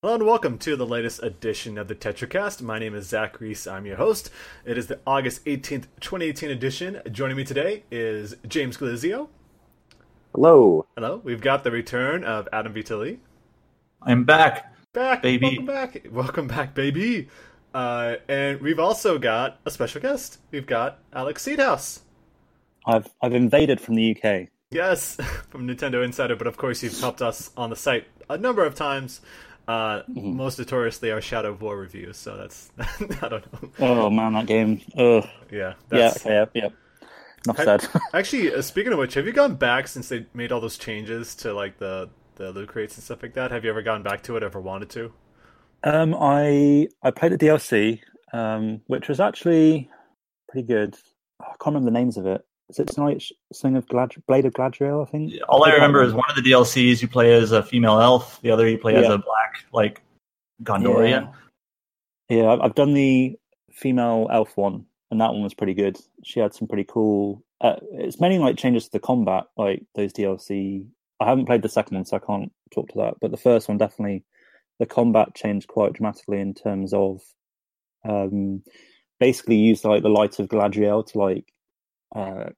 Hello and welcome to the latest edition of the TetraCast. My name is Zach Reese. I'm your host. It is the August 18th, 2018 edition. Joining me today is James Galizio. Hello. Hello. We've got the return of Adam Vitale. I'm back. Back, baby. Welcome back. Welcome back, baby. And we've also got a special guest. We've got Alex Seedhouse. I've invaded from the UK. Yes, from Nintendo Insider, but of course you've helped us on the site a number of times. Most notoriously our Shadow of War reviews, so that's I don't know. Oh man, that game. Ugh. Yeah. That's... Yeah. Enough said. Actually, speaking of which, have you gone back since they made all those changes to like the loot crates and stuff like that? Have you ever gone back to it? Ever wanted to? I played the DLC, which was actually pretty good. Oh, I can't remember the names of it. Is it Blade of Gladriel, I think? All I remember is one of the DLCs you play as a female elf, the other you play as a black, like, Gondorian. Yeah, I've done the female elf one, and that one was pretty good. She had some pretty cool... it's mainly, like, changes to the combat, like, those DLC... I haven't played the second one, so I can't talk to that, but the first one, definitely, the combat changed quite dramatically in terms of... basically used, like, the Light of Galadriel to, like,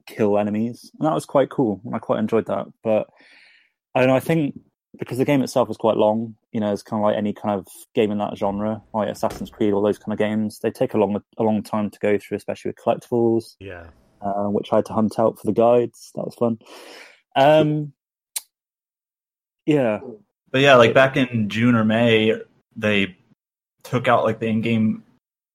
kill enemies, and that was quite cool. I quite enjoyed that, but I think because the game itself was quite long, you know, it's kind of like any kind of game in that genre, like Assassin's Creed, all those kind of games. They take a long time to go through, especially with collectibles. Yeah, which I had to hunt out for the guides. That was fun. Yeah, but yeah, like back in June or May, they took out like the in-game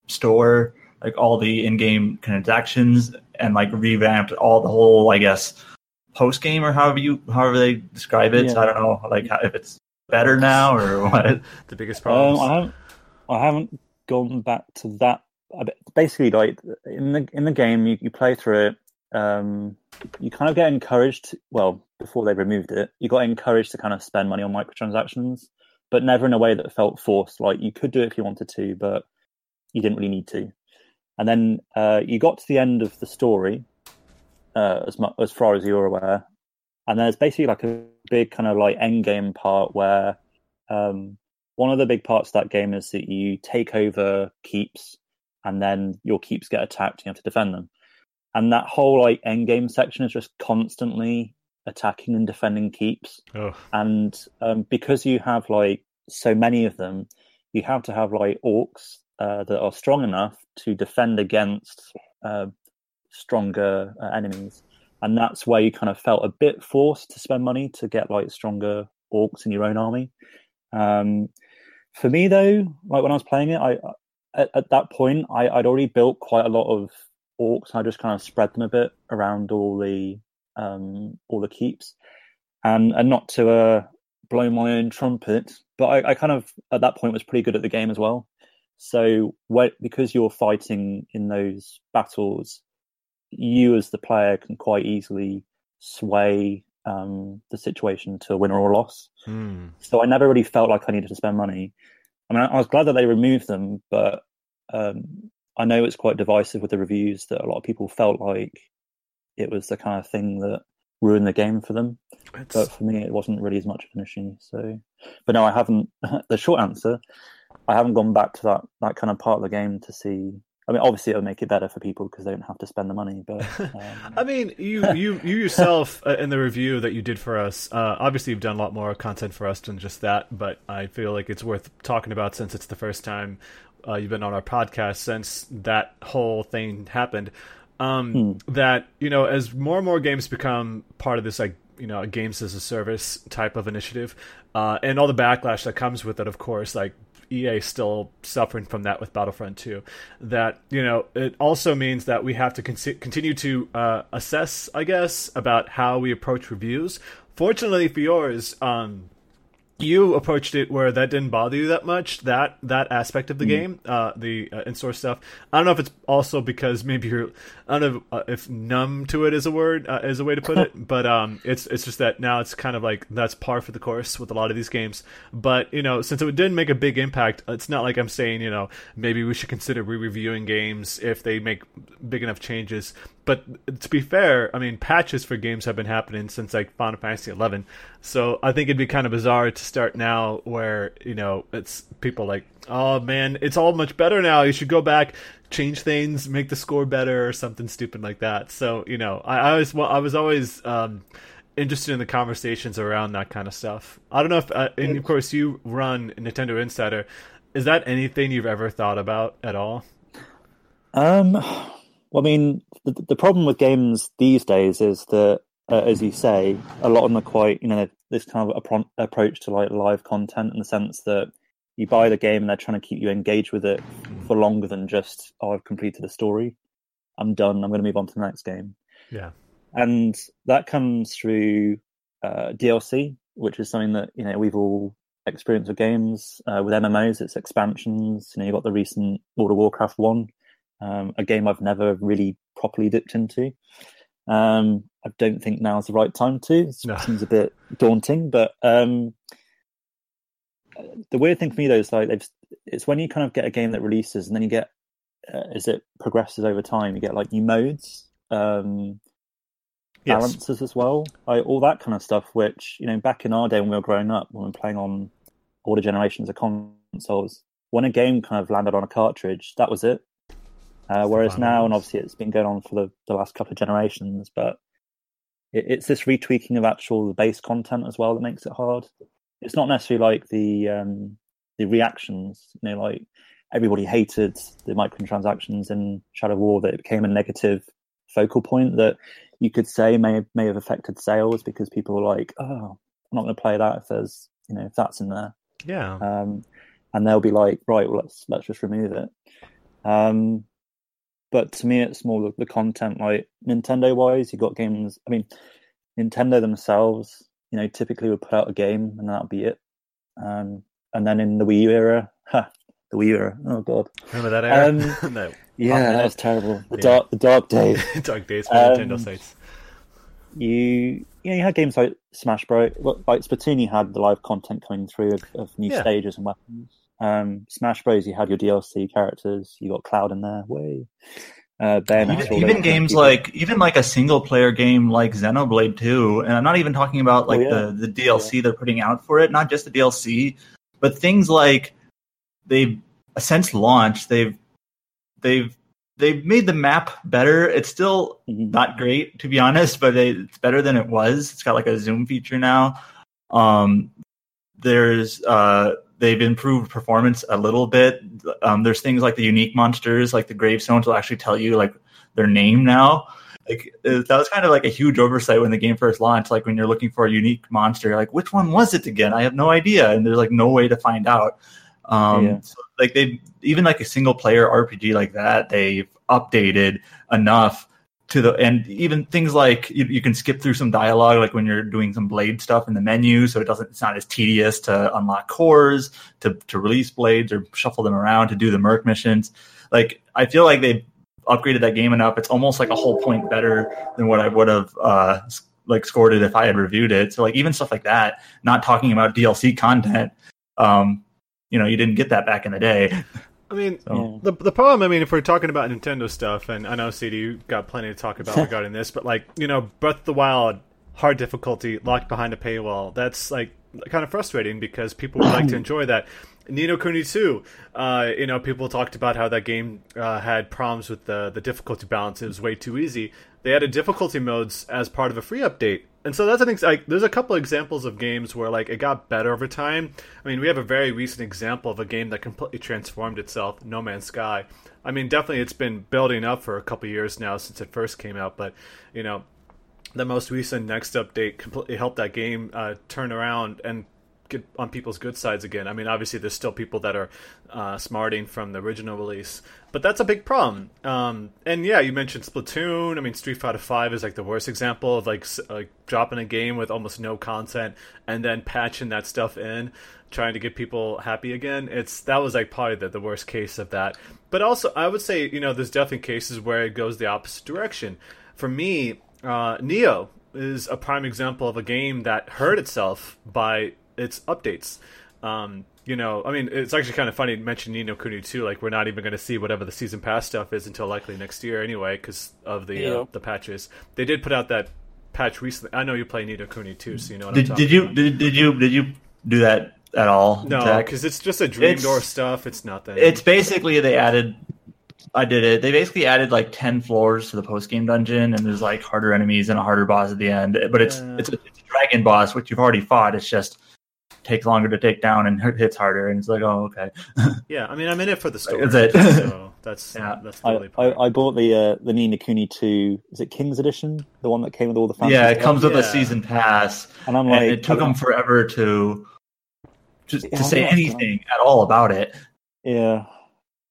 store, like all the in-game transactions, and like revamped all the whole, I guess, post game or however they describe it. Yeah. So I don't know, like if it's better now or what. The biggest problem. I haven't gone back to that. Basically, like in the game, you play through it. You kind of get encouraged. Well, before they removed it, you got encouraged to kind of spend money on microtransactions, but never in a way that felt forced. Like you could do it if you wanted to, but you didn't really need to. And then you got to the end of the story, as far as you're aware. And there's basically like a big kind of like end game part where one of the big parts of that game is that you take over keeps, and then your keeps get attacked and you have to defend them. And that whole like end game section is just constantly attacking and defending keeps. Oh. And because you have like so many of them, you have to have like orcs that are strong enough to defend against stronger enemies, and that's where you kind of felt a bit forced to spend money to get like stronger orcs in your own army. For me, though, like when I was playing it, at that point I'd already built quite a lot of orcs. I just kind of spread them a bit around all the keeps, and not to blow my own trumpet, but I kind of at that point was pretty good at the game as well. So because you're fighting in those battles, you as the player can quite easily sway the situation to a win or a loss. Mm. So I never really felt like I needed to spend money. I mean, I was glad that they removed them, but I know it's quite divisive with the reviews that a lot of people felt like it was the kind of thing that ruined the game for them. But for me, it wasn't really as much of an issue. So, but no, I haven't. The short answer... I haven't gone back to that kind of part of the game to see. I mean, obviously, it'll make it better for people because they don't have to spend the money. But I mean, you yourself in the review that you did for us, obviously, you've done a lot more content for us than just that. But I feel like it's worth talking about since it's the first time you've been on our podcast since that whole thing happened. That, you know, as more and more games become part of this, like, you know, a games as a service type of initiative, and all the backlash that comes with it, of course, like. EA still suffering from that with Battlefront 2. That, you know, it also means that we have to continue to assess, I guess, about how we approach reviews. Fortunately for yours, you approached it where that didn't bother you that much, that aspect of the game, the in-store stuff. I don't know if it's also because maybe you're, I don't know if numb to it is a word, is a way to put it, but it's just that now it's kind of like that's par for the course with a lot of these games. But, you know, since it didn't make a big impact, it's not like I'm saying, you know, maybe we should consider re-reviewing games if they make big enough changes. But to be fair, I mean, patches for games have been happening since like Final Fantasy XI. So I think it'd be kind of bizarre to start now where, you know, it's people like, oh man, it's all much better now. You should go back, change things, make the score better or something stupid like that. So, you know, I was always interested in the conversations around that kind of stuff. I don't know if, and of course you run Nintendo Insider. Is that anything you've ever thought about at all? Well, I mean, the problem with games these days is that, as you say, a lot of them are quite, you know, this kind of approach to like live content in the sense that you buy the game and they're trying to keep you engaged with it for longer than just, oh, I've completed the story. I'm done. I'm going to move on to the next game. Yeah. And that comes through DLC, which is something that, you know, we've all experience with games. With MMOs, it's expansions. You know, you've got the recent World of Warcraft one, a game I've never really properly dipped into. I don't think now's the right time to. It seems a bit daunting, but the weird thing for me though is like it's when you kind of get a game that releases and then you get as it progresses over time, you get like new modes, balances as well, like, all that kind of stuff. Which, you know, back in our day when we were growing up, when we were playing on older generations of consoles, when a game kind of landed on a cartridge, that was it. Whereas now, and obviously it's been going on for the last couple of generations, but it's this retweaking of actual the base content as well that makes it hard. It's not necessarily like the reactions, you know, like everybody hated the microtransactions in Shadow of War, that it became a negative focal point that you could say may have affected sales because people were like, oh, I'm not going to play that if there's, you know, if that's in there. Yeah. And they'll be like, right, well, let's just remove it. But to me, it's more the content. Like Nintendo-wise, you got games. I mean, Nintendo themselves, you know, typically would put out a game and that'll be it. And then in the Wii U era, the Wii U era. Oh god, remember that era? No. Yeah, that was terrible. The dark days. Dark days for Nintendo sites. You had games like Smash Bros. Like Splatoon, you had the live content coming through of new stages and weapons. Smash Bros, you had your DLC characters. You got Cloud in there. Way. Even games like a single player game like Xenoblade 2, and I'm not even talking about like the DLC they're putting out for it. Not just the DLC, but things like they've since launch. They've made the map better. It's still not great, to be honest, but it's better than it was. It's got like a zoom feature now. They've improved performance a little bit. There's things like the unique monsters, like the gravestones will actually tell you like their name now. Like that was kind of like a huge oversight when the game first launched. Like when you're looking for a unique monster, you're like, which one was it again? I have no idea, and there's like no way to find out. So like they even like a single player RPG like that, they've updated enough to the, and even things like you can skip through some dialogue, like when you're doing some blade stuff in the menu. So it's not as tedious to unlock cores, to release blades or shuffle them around, to do the merc missions. Like, I feel like they've upgraded that game enough. It's almost like a whole point better than what I would have, like scored it if I had reviewed it. So like even stuff like that, not talking about DLC content, you know, you didn't get that back in the day. I mean, the problem, I mean, if we're talking about Nintendo stuff, and I know, CD, you got plenty to talk about regarding this, but, like, you know, Breath of the Wild, hard difficulty, locked behind a paywall, that's, like, kind of frustrating because people would like to enjoy that. Ni no Kuni 2, you know, people talked about how that game had problems with the difficulty balance. It was way too easy. They added difficulty modes as part of a free update. And so that's like there's a couple examples of games where like it got better over time. I mean, we have a very recent example of a game that completely transformed itself, No Man's Sky. I mean, definitely it's been building up for a couple years now since it first came out, but you know, the most recent next update completely helped that game turn around and get on people's good sides again. I mean, obviously there's still people that are smarting from the original release, but that's a big problem. And yeah, you mentioned Splatoon. I mean, Street Fighter V is like the worst example of like dropping a game with almost no content and then patching that stuff in, trying to get people happy again. That was like probably the worst case of that. But also, I would say, you know, there's definitely cases where it goes the opposite direction. For me, Nioh is a prime example of a game that hurt itself by its updates. You know, I mean, it's actually kind of funny to mention Ni no Kuni 2. Like, we're not even going to see whatever the season pass stuff is until likely next year anyway, because of the patches. They did put out that patch recently. I know you play Ni no Kuni 2, so you know what I'm talking about. Did you do that at all? No, because it's just a Dream Door stuff. It's nothing. It's basically They basically added like 10 floors to the post game dungeon, and there's like harder enemies and a harder boss at the end. But it's a dragon boss, which you've already fought. It's just takes longer to take down and hits harder, and it's like, oh, okay. Yeah, I mean, I'm in it for the story. That's it. So that's the only part. I bought the Ni no Kuni 2, is it King's Edition? The one that came with all the fancy stuff? It comes with a season pass, and I'm like, and it took them forever to say anything at all about it. Yeah.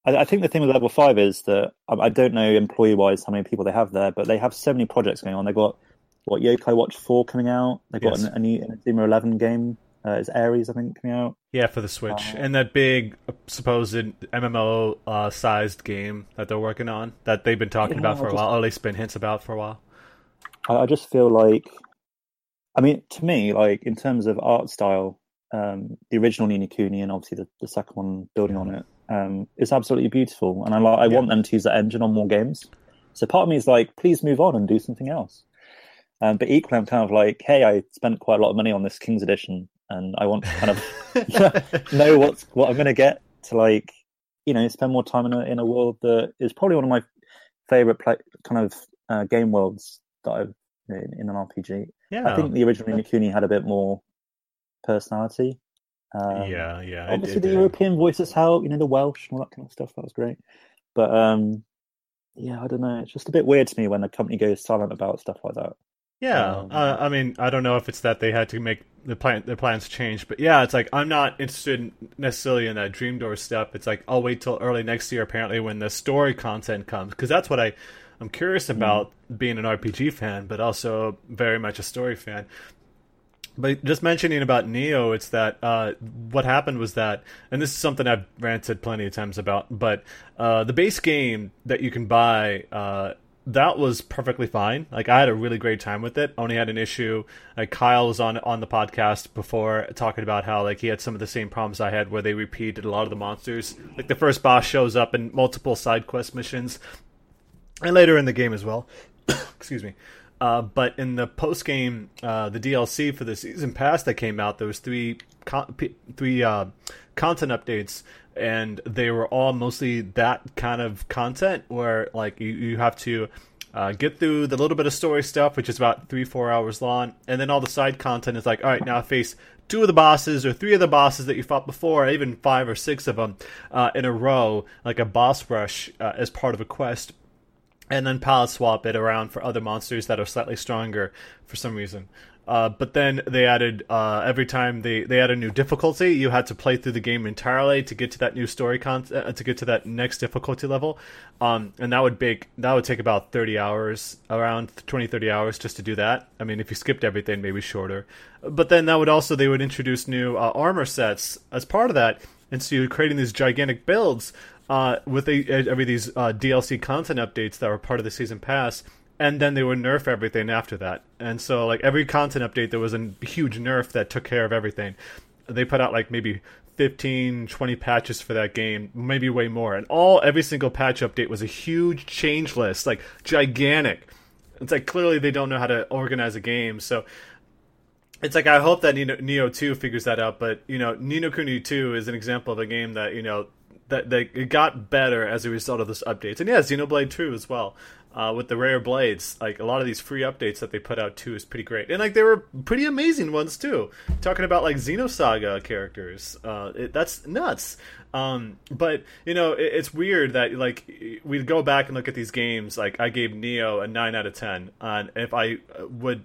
I think the thing with level 5 is that I don't know employee-wise how many people they have there, but they have so many projects going on. They've got, Yokai Watch 4 coming out. They've got a new Zuma 11 game. It's Ares, I think, coming out. Yeah, for the Switch. And that big, supposed MMO-sized game that they're working on, that they've been talking about for a while, or at least been hints about for a while. I just feel like... I mean, to me, like, in terms of art style, the original Ni no Kuni and obviously the second one building on it, it's absolutely beautiful, and I want them to use that engine on more games. So part of me is like, please move on and do something else. But equally, I'm kind of like, hey, I spent quite a lot of money on this King's Edition, and I want to kind of know what I'm going to get to, like, you know, spend more time in a world that is probably one of my favorite game worlds that I've in an RPG. Yeah, I think the original Ni no Kuni had a bit more personality. Obviously the European voices help, you know, the Welsh and all that kind of stuff. That was great, but I don't know. It's just a bit weird to me when a company goes silent about stuff like that. Yeah, I mean, I don't know if it's that they had to make their plans change, but yeah, it's like I'm not interested necessarily in that Dream Door stuff. It's like I'll wait till early next year, apparently, when the story content comes, because that's what I'm curious about, being an RPG fan, but also very much a story fan. But just mentioning about Nioh, it's that what happened was that, and this is something I've ranted plenty of times about, but the base game that you can buy, that was perfectly fine. Like, I had a really great time with it. Only had an issue. Like, Kyle was on the podcast before talking about how, like, he had some of the same problems I had, where they repeated a lot of the monsters. Like, the first boss shows up in multiple side quest missions, and later in the game as well. Excuse me. But in the post-game, the DLC for the season pass that came out, there was three content updates, and they were all mostly that kind of content where, like, you have to get through the little bit of story stuff, which is about 3-4 hours long, and then all the side content is like, all right, now face 2 of the bosses or 3 of the bosses that you fought before, even 5 or 6 of them in a row, like a boss rush as part of a quest. And then palette swap it around for other monsters that are slightly stronger for some reason. But then they added, every time they add a new difficulty, you had to play through the game entirely to get to that new story to get to that next difficulty level. And that would take about 30 hours, around 20-30 hours just to do that. I mean, if you skipped everything, maybe shorter. But then they would introduce new armor sets as part of that. And so you're creating these gigantic builds with these DLC content updates that were part of the season pass, and then they would nerf everything after that. And so, like, every content update, there was a huge nerf that took care of everything. They put out, like, maybe 15, 20 patches for that game, maybe way more. And every single patch update was a huge change list, like, gigantic. It's like, clearly they don't know how to organize a game, so... It's like, I hope that Nioh 2 figures that out, but, you know, Ni no Kuni 2 is an example of a game that, you know, that it got better as a result of this updates. And yeah, Xenoblade 2 as well, with the rare blades. Like, a lot of these free updates that they put out too is pretty great. And, like, they were pretty amazing ones too. Talking about, like, Xenosaga characters. That's nuts. But, you know, it's weird that, like, we go back and look at these games. Like, I gave Nioh a 9 out of 10. And if I would...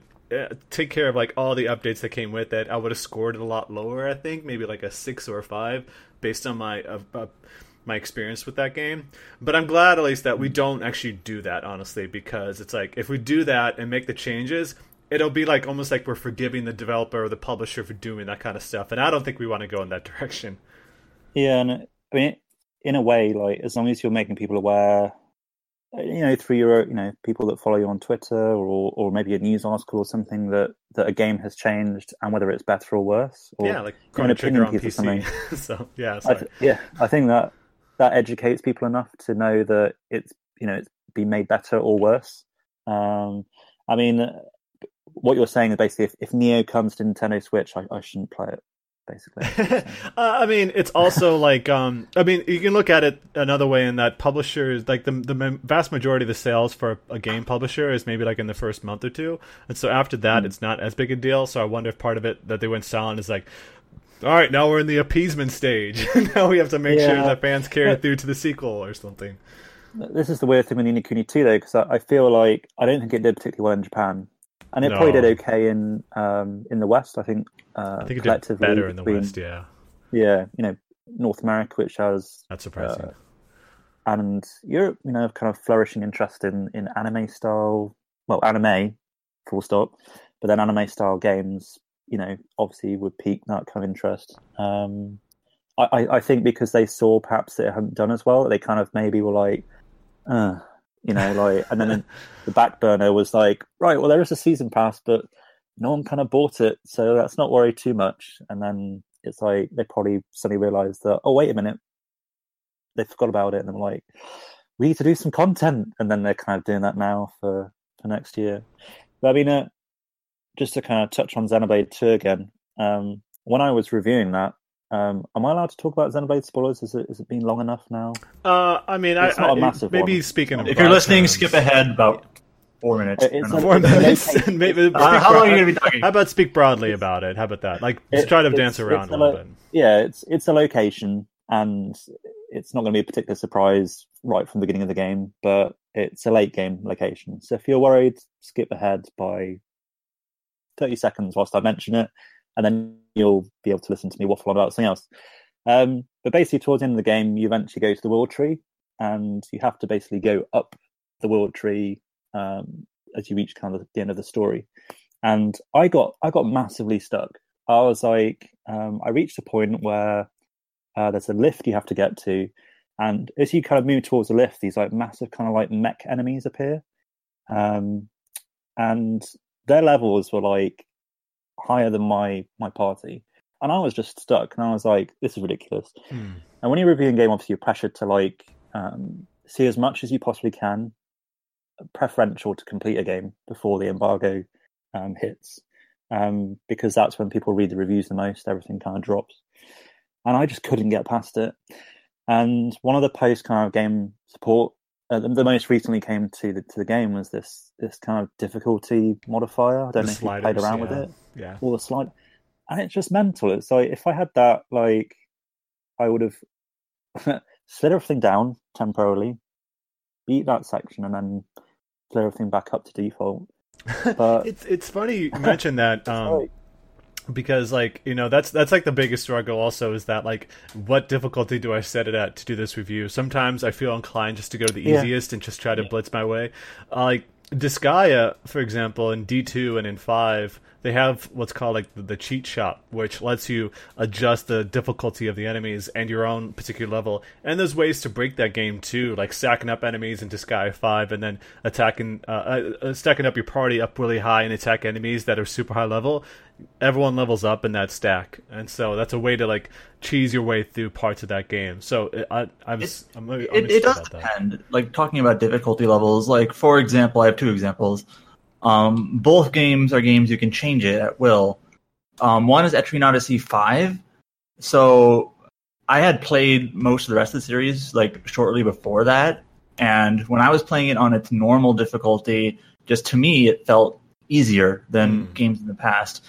take care of, like, all the updates that came with it, I would have scored it a lot lower, I think. Maybe like a 6 or a 5 based on my my experience with that game. But I'm glad at least that we don't actually do that, honestly, because it's like, if we do that and make the changes, it'll be like almost like we're forgiving the developer or the publisher for doing that kind of stuff, and I don't think we want to go in that direction. Yeah, and I mean, in a way, like, as long as you're making people aware you know, through your, you know, people that follow you on Twitter, or maybe a news article or something, that a game has changed, and whether it's better or worse, or yeah, like an opinion piece or something. So I think that educates people enough to know that it's, you know, it's been made better or worse. I mean, what you're saying is basically if Nioh comes to Nintendo Switch, I shouldn't play it. Basically, I mean, it's also like, I mean, you can look at it another way in that publishers, like the vast majority of the sales for a game publisher is maybe like in the first month or two, and so after that, it's not as big a deal. So I wonder if part of it that they went silent is like, all right, now we're in the appeasement stage. Now we have to make sure that fans carry through to the sequel or something. This is the weird thing with Ni no Kuni 2 though, because I feel like I don't think it did particularly well in Japan. And it probably did okay in the West, I think. I think it did better in the West, yeah, you know, North America, which has... That's surprising. And Europe, you know, kind of flourishing interest in anime-style... Well, anime, full stop. But then anime-style games, you know, obviously would pique that kind of interest. I think because they saw perhaps that it hadn't done as well, they kind of maybe were like... You know, like, and then the back burner was like, right, well, there is a season pass, but no one kind of bought it, so let's not worry too much. And then it's like they probably suddenly realized that, oh, wait a minute, they forgot about it, and I'm like, we need to do some content. And then they're kind of doing that now for next year. But I mean, just to kind of touch on Xenoblade 2 again, when I was reviewing that, am I allowed to talk about Xenoblade spoilers? Has it been long enough now? I mean, it's not a massive maybe one. Speaking of, if you're listening, skip ahead about 4 minutes. It's like 4 minutes. How long are you going to be talking? How about speak broadly about it? How about that? Like, just try to dance around a little bit. Yeah, it's a location, and it's not going to be a particular surprise right from the beginning of the game, but it's a late game location. So if you're worried, skip ahead by 30 seconds whilst I mention it, and then you'll be able to listen to me waffle on about something else. But basically, towards the end of the game, you eventually go to the world tree, and you have to basically go up the world tree as you reach kind of the end of the story. And I got massively stuck. I was like, I reached a point where there's a lift you have to get to, and as you kind of move towards the lift, these like massive kind of like mech enemies appear, and their levels were like higher than my party, and I was just stuck, and I was like, this is ridiculous. And when you're reviewing a game, obviously you're pressured to like see as much as you possibly can, preferential to complete a game before the embargo hits, because that's when people read the reviews the most, everything kind of drops, and I just couldn't get past it. And one of the post kind of game support the most recently came to the game was this kind of difficulty modifier. I don't know if sliders, you played around with it. Yeah. Or the slide, and it's just mental. It's like if I had that, like I would have slid everything down temporarily, beat that section, and then slid everything back up to default. But it's funny you mentioned that. Because, like, you know, that's like the biggest struggle also is that, like, what difficulty do I set it at to do this review? Sometimes I feel inclined just to go to the easiest and just try to blitz my way. Like, Disgaea, for example, in D2 and in 5, they have what's called, like, the cheat shop, which lets you adjust the difficulty of the enemies and your own particular level. And there's ways to break that game, too, like stacking up enemies in Disgaea 5 and then attacking, stacking up your party up really high and attack enemies that are super high level. Everyone levels up in that stack, and so that's a way to like cheese your way through parts of that game. So it does depend. That. Like talking about difficulty levels, like for example, I have two examples. Both games are games you can change it at will. One is Etrian Odyssey 5. So I had played most of the rest of the series like shortly before that, and when I was playing it on its normal difficulty, just to me it felt easier than games in the past.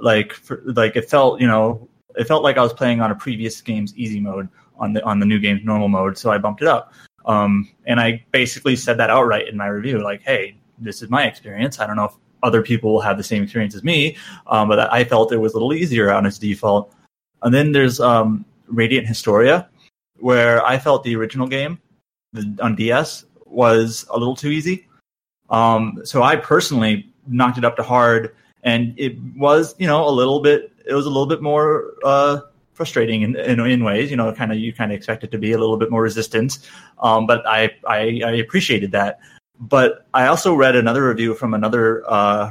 Like it felt, you know, it felt like I was playing on a previous game's easy mode on the new game's normal mode. So I bumped it up, and I basically said that outright in my review. Like, hey, this is my experience. I don't know if other people will have the same experience as me, but I felt it was a little easier on its default. And then there's Radiant Historia, where I felt the original game on DS was a little too easy. So I personally knocked it up to hard. And it was, you know, it was a little bit more frustrating in ways. You know, you kind of expect it to be a little bit more resistant, but I appreciated that. But I also read another review from another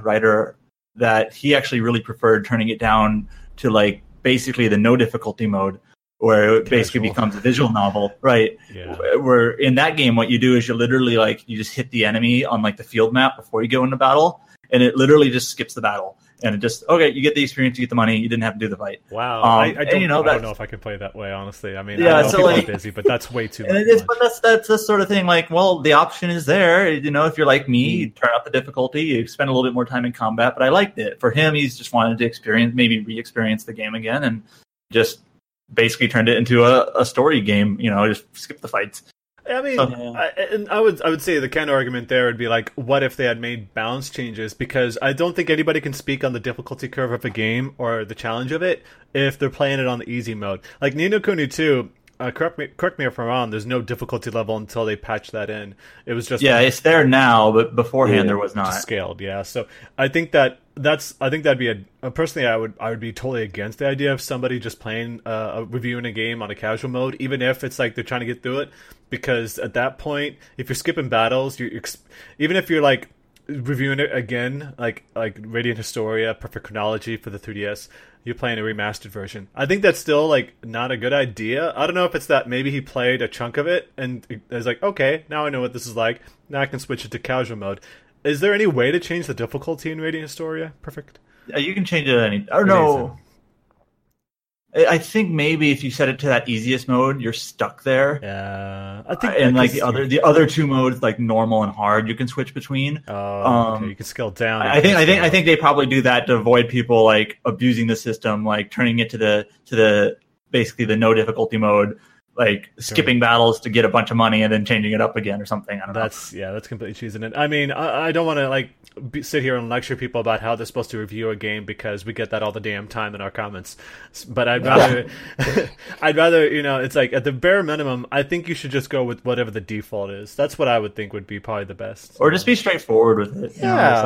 writer that he actually really preferred turning it down to like basically the no difficulty mode, where it basically becomes a visual novel, right? Yeah. Where in that game, what you do is you literally like you just hit the enemy on like the field map before you go into battle, and it literally just skips the battle. And it just, okay, you get the experience, you get the money, you didn't have to do the fight. Wow. I don't know if I could play it that way, honestly. I mean, yeah, I know so people are busy, but that's way too much. But that's the sort of thing, like, well, the option is there. You know, if you're like me, you turn up the difficulty, you spend a little bit more time in combat, but I liked it. For him, he's just wanted to re-experience the game again and just basically turned it into a story game, you know, just skip the fights. I mean, I would say the counter argument there would be like, what if they had made balance changes? Because I don't think anybody can speak on the difficulty curve of a game or the challenge of it if they're playing it on the easy mode. Like Ni no Kuni 2, correct me if I'm wrong, there's no difficulty level until they patched that in. It was just it's there now, but beforehand there was not scaled. Yeah, so I think that. Personally, I would be totally against the idea of somebody just playing reviewing a game on a casual mode, even if it's like they're trying to get through it. Because at that point, if you're skipping battles, even if you're like reviewing it again, like Radiant Historia Perfect Chronology for the 3DS, you're playing a remastered version. I think that's still like not a good idea. I don't know if it's that maybe he played a chunk of it and is like, okay, now I know what this is like. Now I can switch it to casual mode. Is there any way to change the difficulty in Radiant Historia? Perfect. Yeah, you can change it at any... I don't know. I think maybe if you set it to that easiest mode, you're stuck there. Yeah. I think and like the other two modes, like normal and hard, you can switch between. Oh, okay. You can scale down. I think they probably do that to avoid people like abusing the system, like turning it to the basically the no difficulty mode. Like skipping battles to get a bunch of money and then changing it up again or something. I don't know. Yeah, that's completely cheesing it. I mean, I don't want to sit here and lecture people about how they're supposed to review a game because we get that all the damn time in our comments. But I'd rather, you know, it's like at the bare minimum, I think you should just go with whatever the default is. That's what I would think would be probably the best. Or just be straightforward with it. Yeah.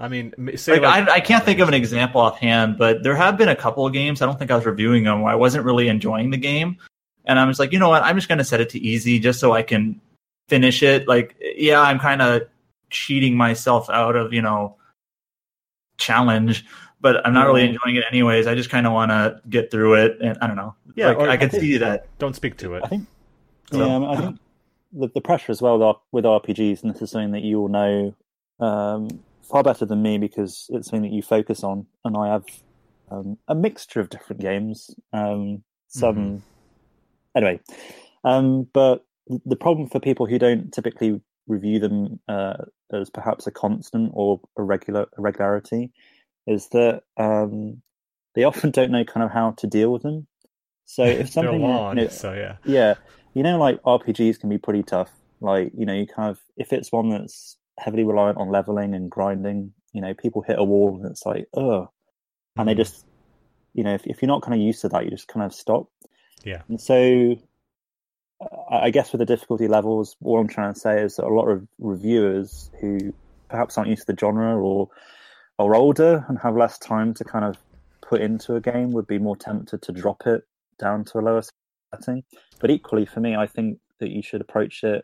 I mean, say I can't think of an example offhand, but there have been a couple of games. I don't think I was reviewing them. I wasn't really enjoying the game. And I'm just like, you know what? I'm just going to set it to easy just so I can finish it. Like, yeah, I'm kind of cheating myself out of, you know, challenge, but I'm not really enjoying it anyways. I just kind of want to get through it. And I don't know. Yeah, like, I can see that. Don't speak to it. I think the pressure as well with RPGs, and this is something that you all know far better than me because it's something that you focus on. And I have a mixture of different games, Anyway, but the problem for people who don't typically review them as perhaps a constant or a regularity is that they often don't know kind of how to deal with them. So if something, like RPGs can be pretty tough. Like, you know, you kind of, if it's one that's heavily reliant on leveling and grinding, you know, people hit a wall and it's like, ugh, and they just, you know, if you're not kind of used to that, you just kind of stop. Yeah. And so I guess with the difficulty levels, what I'm trying to say is that a lot of reviewers who perhaps aren't used to the genre or are older and have less time to kind of put into a game would be more tempted to drop it down to a lower setting. But equally for me, I think that you should approach a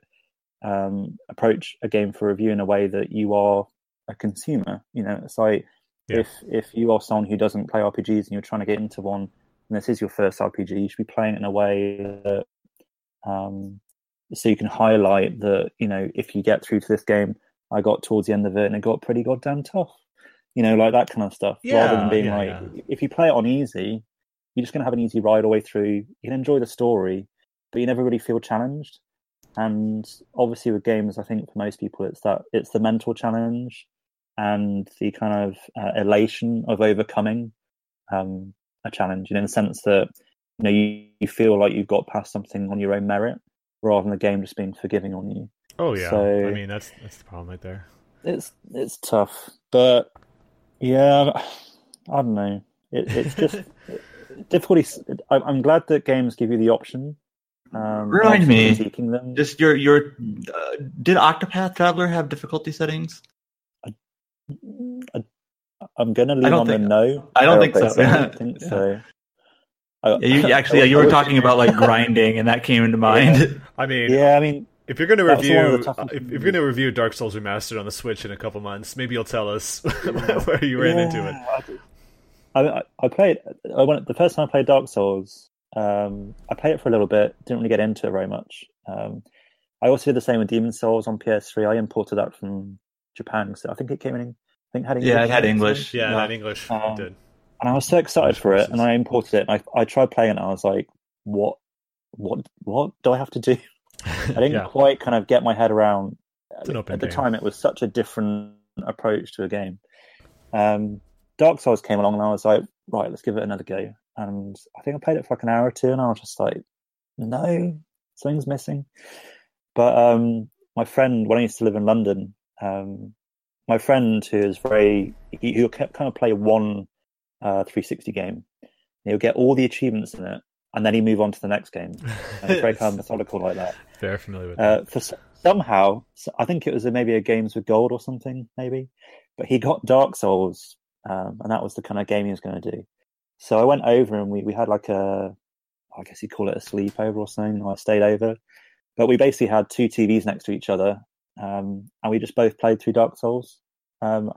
game for review in a way that you are a consumer. You know, it's like if you are someone who doesn't play RPGs and you're trying to get into one, and this is your first RPG, you should be playing it in a way that so you can highlight that, you know, if you get through to this game, I got towards the end of it and it got pretty goddamn tough. You know, like that kind of stuff. Yeah, rather than being if you play it on easy, you're just going to have an easy ride all the way through. You can enjoy the story, but you never really feel challenged. And obviously with games, I think for most people, it's the mental challenge and the kind of elation of overcoming a challenge, you know, in the sense that, you know, you feel like you've got past something on your own merit rather than the game just being forgiving on you. Oh yeah, so, I mean that's the problem right there. It's tough, but yeah, I don't know. It's just difficulty. I'm glad that games give you the option. Remind me, them. Just your did Octopath Traveler have difficulty settings? I'm going to lean on the no. I don't think so. You were talking about like grinding, and that came into mind. Yeah. I mean, if you're going to review Dark Souls Remastered on the Switch in a couple months, maybe you'll tell us where you ran into it. The first time I played Dark Souls, I played it for a little bit, didn't really get into it very much. I also did the same with Demon's Souls on PS3. I imported that from Japan, so I think it came in. I think it had English. Yeah, it had English. Yeah, it had English. It did. And I was so excited for it, and I imported it, and I tried playing it, and I was like, what do I have to do? I didn't quite kind of get my head around. At the time, it was such a different approach to a game. Dark Souls came along, and I was like, right, let's give it another go. And I think I played it for like an hour or two, and I was just like, no, something's missing. But my friend, when I used to live in London, my friend who is he'll kind of play one 360 game. He'll get all the achievements in it, and then he move on to the next game. It's very kind of methodical like that. Very familiar with that. I think it was maybe a Games with Gold or something, maybe. But he got Dark Souls, and that was the kind of game he was going to do. So I went over, and we had like a, I guess you'd call it a sleepover or something. I stayed over. But we basically had two TVs next to each other, and we just both played through Dark Souls. And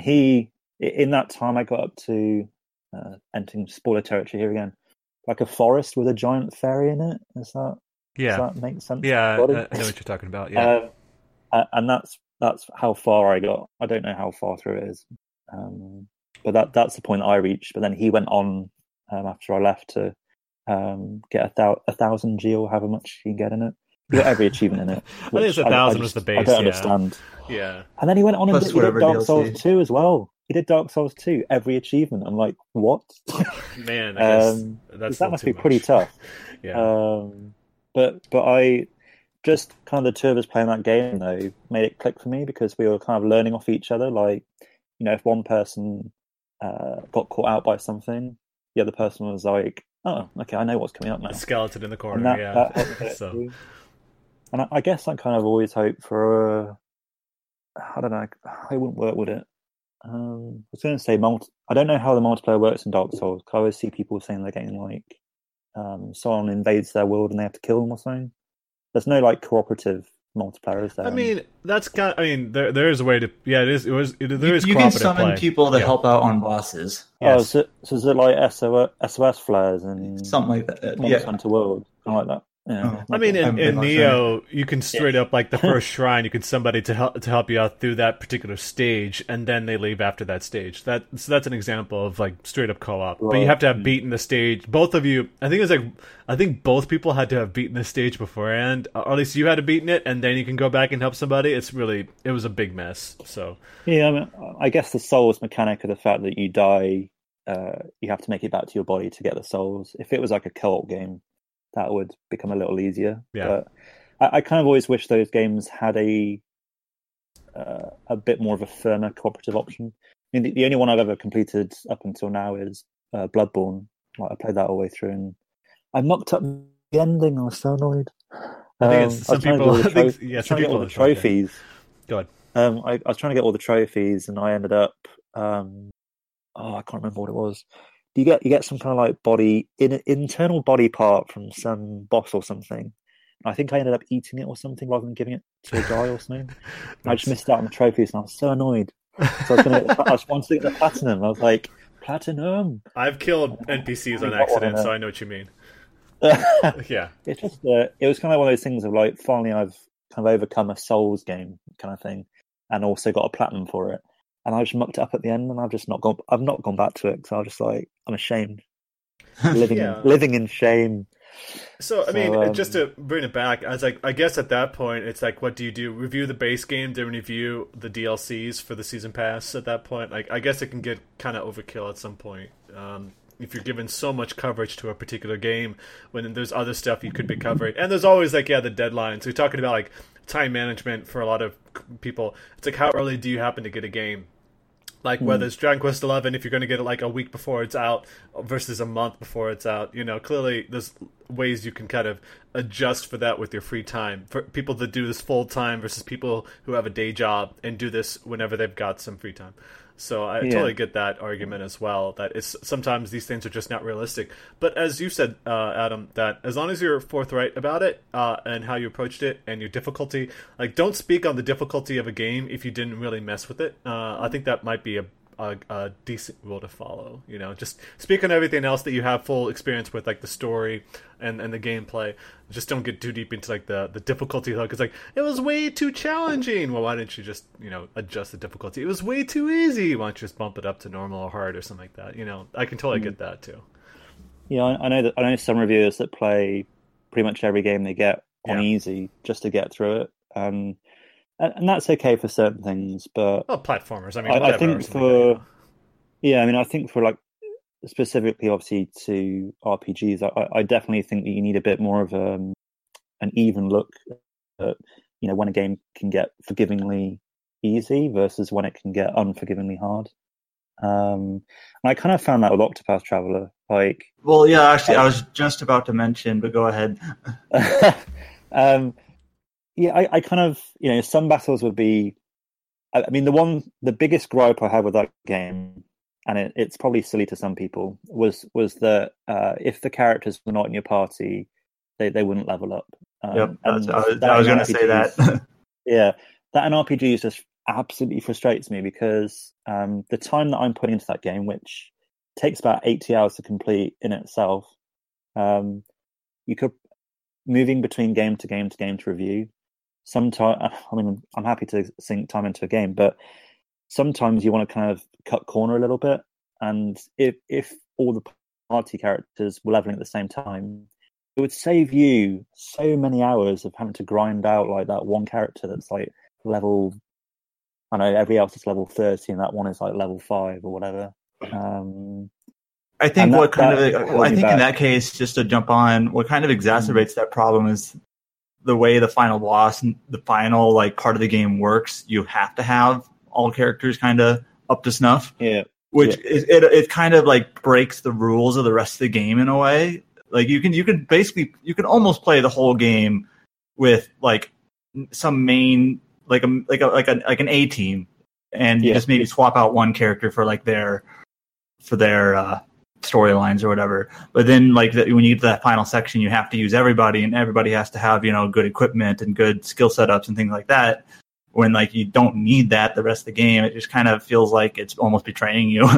he, in that time, I got up to, entering spoiler territory here again, like a forest with a giant fairy in it. Does that make sense? Yeah, I know what you're talking about. Yeah, and that's how far I got. I don't know how far through it is, but that's the point I reached. But then he went on after I left to get 1,000 G or however much you can get in it. You got every achievement in it. Which I think it's 1,000 was the base. I don't understand. Yeah, and then he went on and did Dark Souls 2 as well. He did Dark Souls 2, every achievement. I'm like, what? Man, I guess that must be pretty tough. Yeah. But I just kind of the two of us playing that game though made it click for me because we were kind of learning off each other. Like, you know, if one person got caught out by something, the other person was like, "Oh, okay, I know what's coming up now." A skeleton in the corner. That so. And I guess I kind of always hope for I don't know. I wouldn't work with it. I was going to say, I don't know how the multiplayer works in Dark Souls. I always see people saying they're getting like someone invades their world and they have to kill them or something. There's no like cooperative multiplayer, is there? I mean, that's kind of, there is a way to. Yeah, it is. It was. There is. You can summon people to help out on bosses. Yes. Oh, so is it like SOS flares and something like that? Yeah, Hunter World, something like that. Yeah, I mean, in Nioh, you can straight up, like the first shrine, you can somebody to help you out through that particular stage, and then they leave after that stage. So that's an example of like straight up co-op. Right. But you have to have beaten the stage. Both of you, I think both people had to have beaten the stage beforehand, or at least you had to beaten it, and then you can go back and help somebody. It was a big mess. So yeah, I mean, I guess the souls mechanic of the fact that you die, you have to make it back to your body to get the souls. If it was like a co-op game, that would become a little easier. Yeah. But I kind of always wish those games had a bit more of a firmer cooperative option. I mean, the only one I've ever completed up until now is Bloodborne. Like, I played that all the way through, and I mucked up the ending. I was so annoyed. I was trying to get all the trophies. Yeah. Go ahead. I was trying to get all the trophies, and I ended up. I can't remember what it was. You get some kind of like body internal body part from some boss or something. I think I ended up eating it or something rather than giving it to a guy or something. I just missed out on the trophies, and I was so annoyed. So I was wanting to get the platinum. I was like, platinum. I've killed NPCs on accident, so I know what you mean. Yeah, it's just it was kind of one of those things of like, finally I've kind of overcome a Souls game kind of thing, and also got a platinum for it. And I just mucked it up at the end, and I've not gone back to it because I was just like, I'm ashamed, living in shame. So I mean, just to bring it back, I was like, I guess at that point, it's like, what do you do? Review the base game, then review the DLCs for the season pass. At that point, like, I guess it can get kind of overkill at some point if you're given so much coverage to a particular game when there's other stuff you could be covering, and there's always like the deadlines. So you're talking about like time management for a lot of people. It's like, how early do you happen to get a game? Like, whether it's Dragon Quest XI, if you're going to get it like a week before it's out versus a month before it's out, you know, clearly there's ways you can kind of adjust for that with your free time. For people that do this full time versus people who have a day job and do this whenever they've got some free time. So I totally get that argument as well, that it's sometimes these things are just not realistic. But as you said, Adam, that as long as you're forthright about it and how you approached it and your difficulty, like, don't speak on the difficulty of a game if you didn't really mess with it. I think that might be a decent rule to follow. You know, just speak on everything else that you have full experience with, like the story and the gameplay. Just don't get too deep into like the difficulty hook. It's like, it was way too challenging. Well, why didn't you just, you know, adjust the difficulty? It was way too easy. Why don't you just bump it up to normal or hard or something like that? You know, I can totally get that too. Yeah, I know some reviewers that play pretty much every game they get on easy just to get through it. And that's okay for certain things, but platformers. I mean, I think for I think for like specifically, obviously, to RPGs, I definitely think that you need a bit more of an even look at, you know, when a game can get forgivingly easy versus when it can get unforgivingly hard. And I kind of found that with Octopath Traveler. Like, well, yeah, actually, I was just about to mention, but go ahead. Yeah, I kind of, you know, some battles would be, I mean, the biggest gripe I had with that game, and it's probably silly to some people, was that if the characters were not in your party, they wouldn't level up. I was going to say that. Yeah, that in RPGs just absolutely frustrates me because the time that I'm putting into that game, which takes about 80 hours to complete in itself, you could, moving between game to game to game to review, sometimes, I mean, I'm happy to sink time into a game, but sometimes you want to kind of cut corner a little bit. And if all the party characters were leveling at the same time, it would save you so many hours of having to grind out like that one character that's like level, I know everybody else is level 30 and that one is like level 5 or whatever. I think in that case, just to jump on, what kind of exacerbates that problem is the way the final boss, the final like part of the game works. You have to have all characters kind of up to snuff, It kind of like breaks the rules of the rest of the game in a way. Like you can almost play the whole game with like some main like an A team, and you just maybe swap out one character for like their storylines or whatever, but then like when you get to that final section, you have to use everybody, and everybody has to have, you know, good equipment and good skill setups and things like that. When like you don't need that the rest of the game, it just kind of feels like it's almost betraying you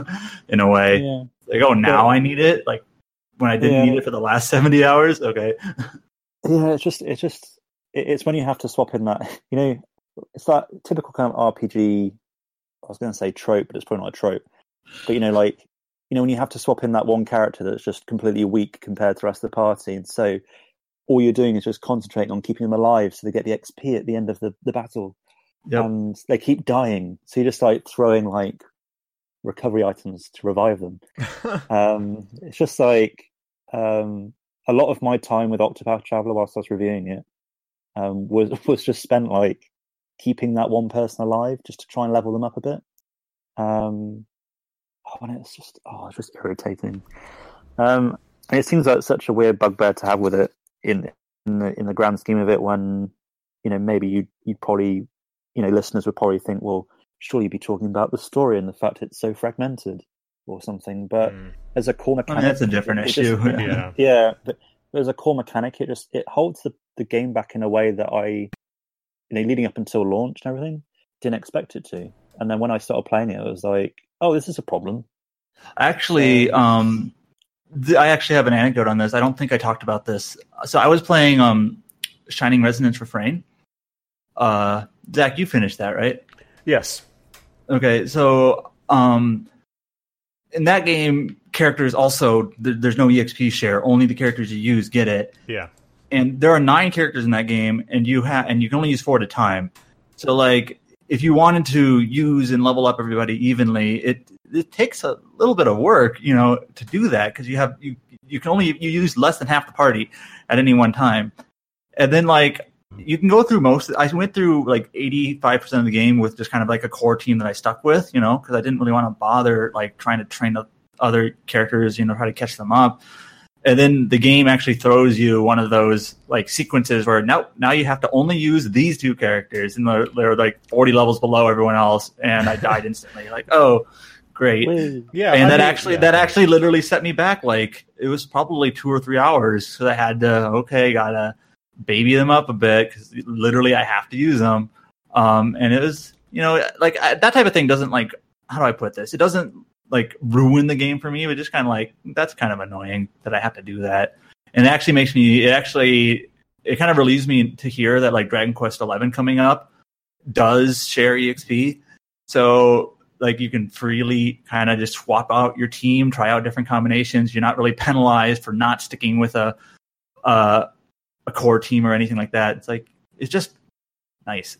in a way. Yeah. Like, oh, now I need it. Like when I didn't need it for the last 70 hours. Okay. Yeah, it's when you have to swap in that, you know, it's that typical kind of RPG. I was going to say trope, but it's probably not a trope. But you know, like, you know, when you have to swap in that one character that's just completely weak compared to the rest of the party, and so all you're doing is just concentrating on keeping them alive so they get the XP at the end of the battle. Yep. And they keep dying, so you're just like throwing like recovery items to revive them. It's just like a lot of my time with Octopath Traveler whilst I was reviewing it was just spent like keeping that one person alive just to try and level them up a bit. And it's just it's just irritating. And it seems like such a weird bugbear to have with it in the grand scheme of it. When, you know, maybe you'd probably, you know, listeners would probably think, well, surely you'd be talking about the story and the fact it's so fragmented or something. But as a core mechanic, that's a different issue. Just, but as a core mechanic, it holds the game back in a way that I, you know, leading up until launch and everything, didn't expect it to. And then when I started playing it, it was like, oh, this is a problem. Actually, I actually have an anecdote on this. I don't think I talked about this. So I was playing Shining Resonance Refrain. Zach, you finished that, right? Yes. Okay, so in that game, characters also, there's no EXP share. Only the characters you use get it. Yeah. And there are 9 characters in that game, and you can only use 4 at a time. So, like, if you wanted to use and level up everybody evenly, it takes a little bit of work, you know, to do that, because you can only use less than half the party at any one time. And then like you can go through I went through like 85% of the game with just kind of like a core team that I stuck with, you know, because I didn't really want to bother like trying to train the other characters, you know, how to catch them up. And then the game actually throws you one of those like sequences where now you have to only use these two characters, and they're like 40 levels below everyone else. And I died instantly. Like, oh, great. Yeah, and that actually literally set me back. Like it was probably 2 or 3 hours. So I had to, gotta baby them up a bit because literally I have to use them. And it was, that type of thing doesn't like, how do I put this? It doesn't like ruin the game for me, but just kind of like, that's kind of annoying that I have to do that. And it actually makes me, it kind of relieves me to hear that like Dragon Quest XI coming up does share EXP. So like you can freely kind of just swap out your team, try out different combinations. You're not really penalized for not sticking with a core team or anything like that. It's like, it's just nice.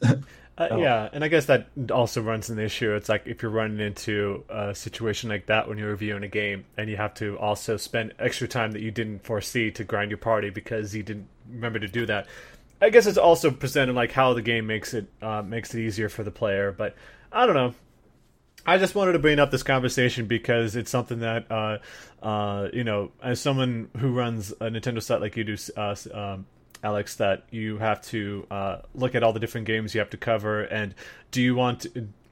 Yeah, and I guess that also runs an issue. It's like if you're running into a situation like that when you're reviewing a game and you have to also spend extra time that you didn't foresee to grind your party because you didn't remember to do that. I guess it's also presented like how the game makes it easier for the player, but I don't know. I just wanted to bring up this conversation because it's something that, as someone who runs a Nintendo site like you do, Alex, that you have to look at all the different games you have to cover, and do you want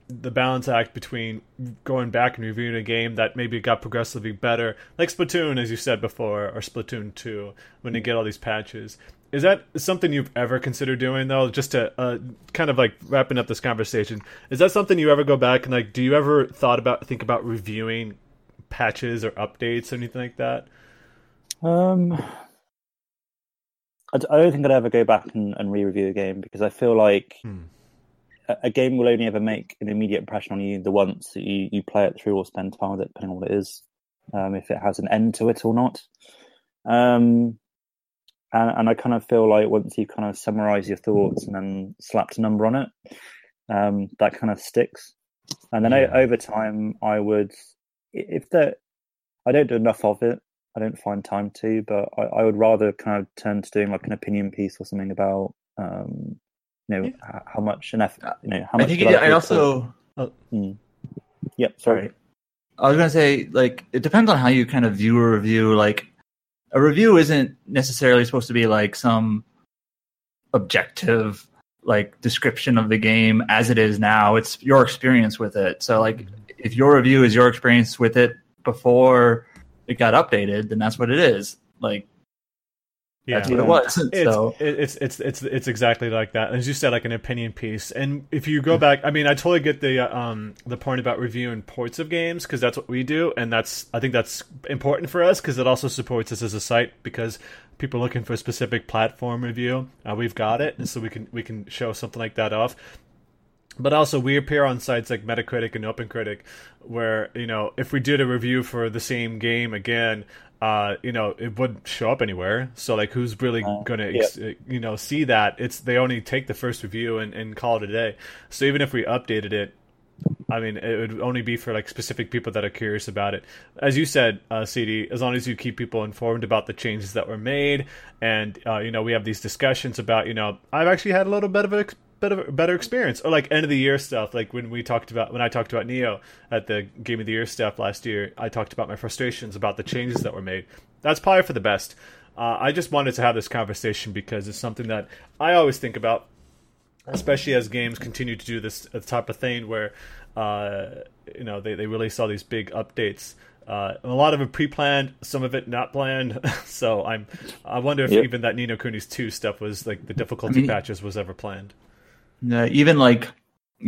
the balance act between going back and reviewing a game that maybe got progressively better, like Splatoon, as you said before, or Splatoon 2, when they get all these patches. Is that something you've ever considered doing, though? Just to kind of like wrapping up this conversation, is that something you ever go back and like, do you ever think about reviewing patches or updates or anything like that? I don't think I'd ever go back and re-review a game because I feel like a game will only ever make an immediate impression on you the once that you play it through or spend time with it, depending on what it is, if it has an end to it or not. And I kind of feel like once you kind of summarize your thoughts and then slapped a number on it, that kind of sticks. And then over time, I would, I don't do enough of it. I don't find time to, but I would rather kind of turn to doing like an opinion piece or something about, how much and how much. I think sorry. I was gonna say like it depends on how you kind of view a review. Like a review isn't necessarily supposed to be like some objective like description of the game as it is now. It's your experience with it. So like if your review is your experience with it before it got updated, then that's what it is. Like, that's what it was. It's exactly like that. As you said, like an opinion piece. And if you go back, I mean, I totally get the point about reviewing ports of games because that's what we do, and I think that's important for us because it also supports us as a site because people looking for a specific platform review, we've got it, and so we can show something like that off. But also, we appear on sites like Metacritic and OpenCritic, where if we did a review for the same game again, it wouldn't show up anywhere. So, like, who's really going to see that? It's they only take the first review and call it a day. So even if we updated it, I mean, it would only be for like specific people that are curious about it. As you said, CD, as long as you keep people informed about the changes that were made, and we have these discussions about I've actually had a little bit of an better experience, or like end of the year stuff, like when I talked about Nioh at the Game of the Year stuff last year, I talked about my frustrations about the changes that were made. That's probably for the best. I just wanted to have this conversation because it's something that I always think about, especially as games continue to do this type of thing where they release all these big updates. And a lot of it pre-planned, some of it not planned. So I wonder if even that Ni no Kuni 2 stuff was like the difficulty patches was ever planned. Even like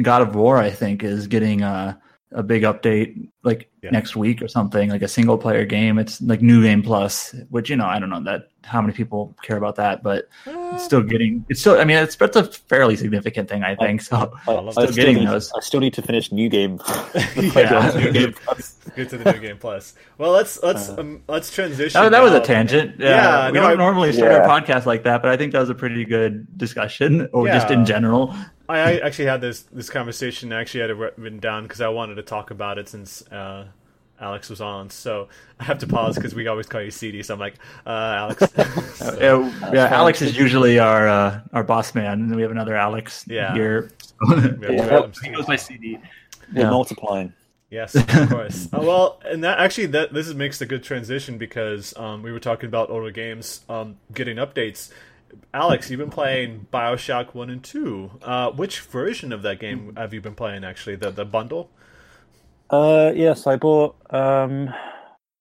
God of War, I think, is getting a big update like next week or something, like a single player game. It's like New Game Plus, which I don't know that how many people care about that, but it's still. I mean, it's a fairly significant thing, I think. So I still need to finish New Game. Get to the New Game Plus. Well, let's transition. That was a tangent. Yeah, we don't normally start our podcast like that, but I think that was a pretty good discussion, or just in general. I actually had this conversation. I actually had it written down because I wanted to talk about it since Alex was on. So I have to pause because we always call you CD. So I'm like, Alex. Alex is usually our boss man, and then we have another Alex here. He goes by CD. We're multiplying. Yes, of course. Well, and that actually, this makes a good transition because we were talking about older games getting updates. Alex, you've been playing Bioshock 1 and 2. Which version of that game have you been playing, actually? The bundle? Yes, I bought...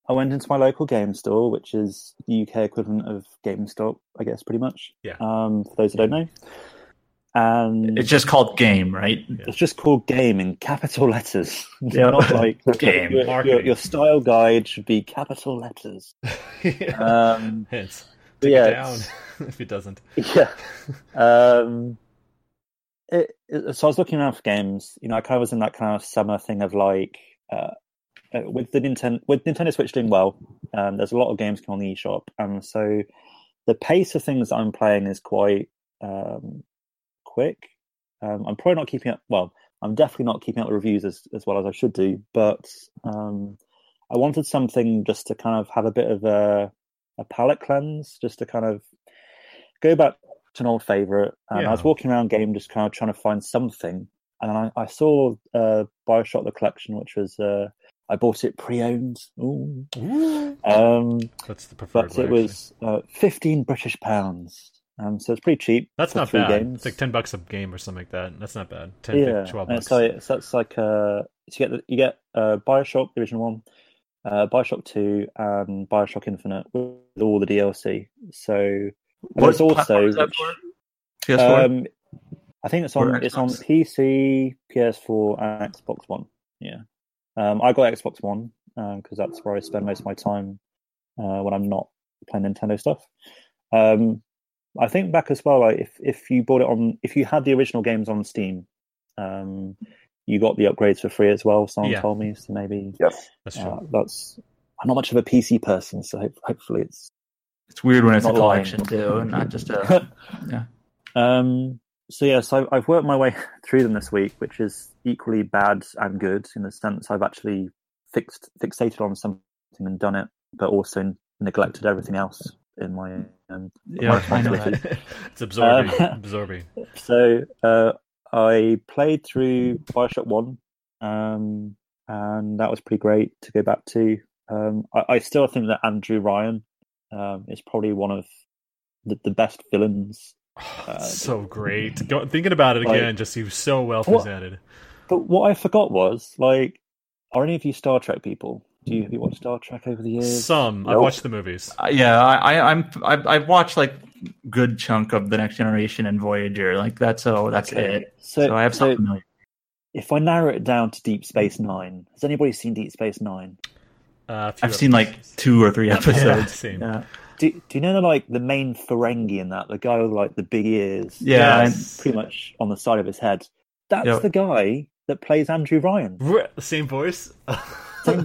I went into my local game store, which is the UK equivalent of GameStop, I guess, pretty much. Yeah. For those who don't know. And it's just called Game, right? Yeah. It's just called Game in capital letters. Yeah. Not like Game. Your style guide should be capital letters. Yeah. It down if it doesn't. Yeah. So I was looking around for games. You know, I kind of was in that kind of summer thing of like with Nintendo Switch doing well. There's a lot of games on the eShop, and so the pace of things I'm playing is quite quick. I'm probably not keeping up. Well, I'm definitely not keeping up with reviews as well as I should do. But I wanted something just to kind of have a bit of a palate cleanse, just to kind of go back to an old favourite. And yeah. I was walking around Game just kind of trying to find something, and I saw Bioshock the Collection, which was I bought it pre-owned. Ooh. That's the preferred. But it was £15, so it's pretty cheap. That's not bad. Games. It's like $10 a game or something like that. That's not bad. 10, yeah. 12 bucks. So that's like you get Bioshock Division 1. Bioshock 2 and Bioshock Infinite with all the DLC. So there's also PS4? I think it's on PC, PS4, and Xbox One. Yeah, I got Xbox One because that's where I spend most of my time when I'm not playing Nintendo stuff. I think back as well. Like if you bought it on, if you had the original games on Steam. You got the upgrades for free as well, someone told me, so maybe... Yes, that's true. I'm not much of a PC person, so hopefully it's... It's weird when it's a collection, too, and not just a... Yeah. So I've worked my way through them this week, which is equally bad and good, in the sense I've actually fixated on something and done it, but also neglected everything else in my... I know that. It's absorbing. So... I played through Bioshock 1, and that was pretty great to go back to. I still think that Andrew Ryan is probably one of the best villains. So great. Thinking about it again, just he was so well presented. But what I forgot was, like, are any of you Star Trek people? Have you watched Star Trek over the years? Some. Nope. I've watched the movies. I've watched like good chunk of The Next Generation and Voyager. Like that's okay. It. So I have something familiar. If I narrow it down to Deep Space Nine, has anybody seen Deep Space Nine? I've seen like 2 or 3 episodes. Yeah. Do you know the main Ferengi in that? The guy with like the big ears. Yeah. And pretty much on the side of his head. That's the guy that plays Andrew Ryan. Same voice. Same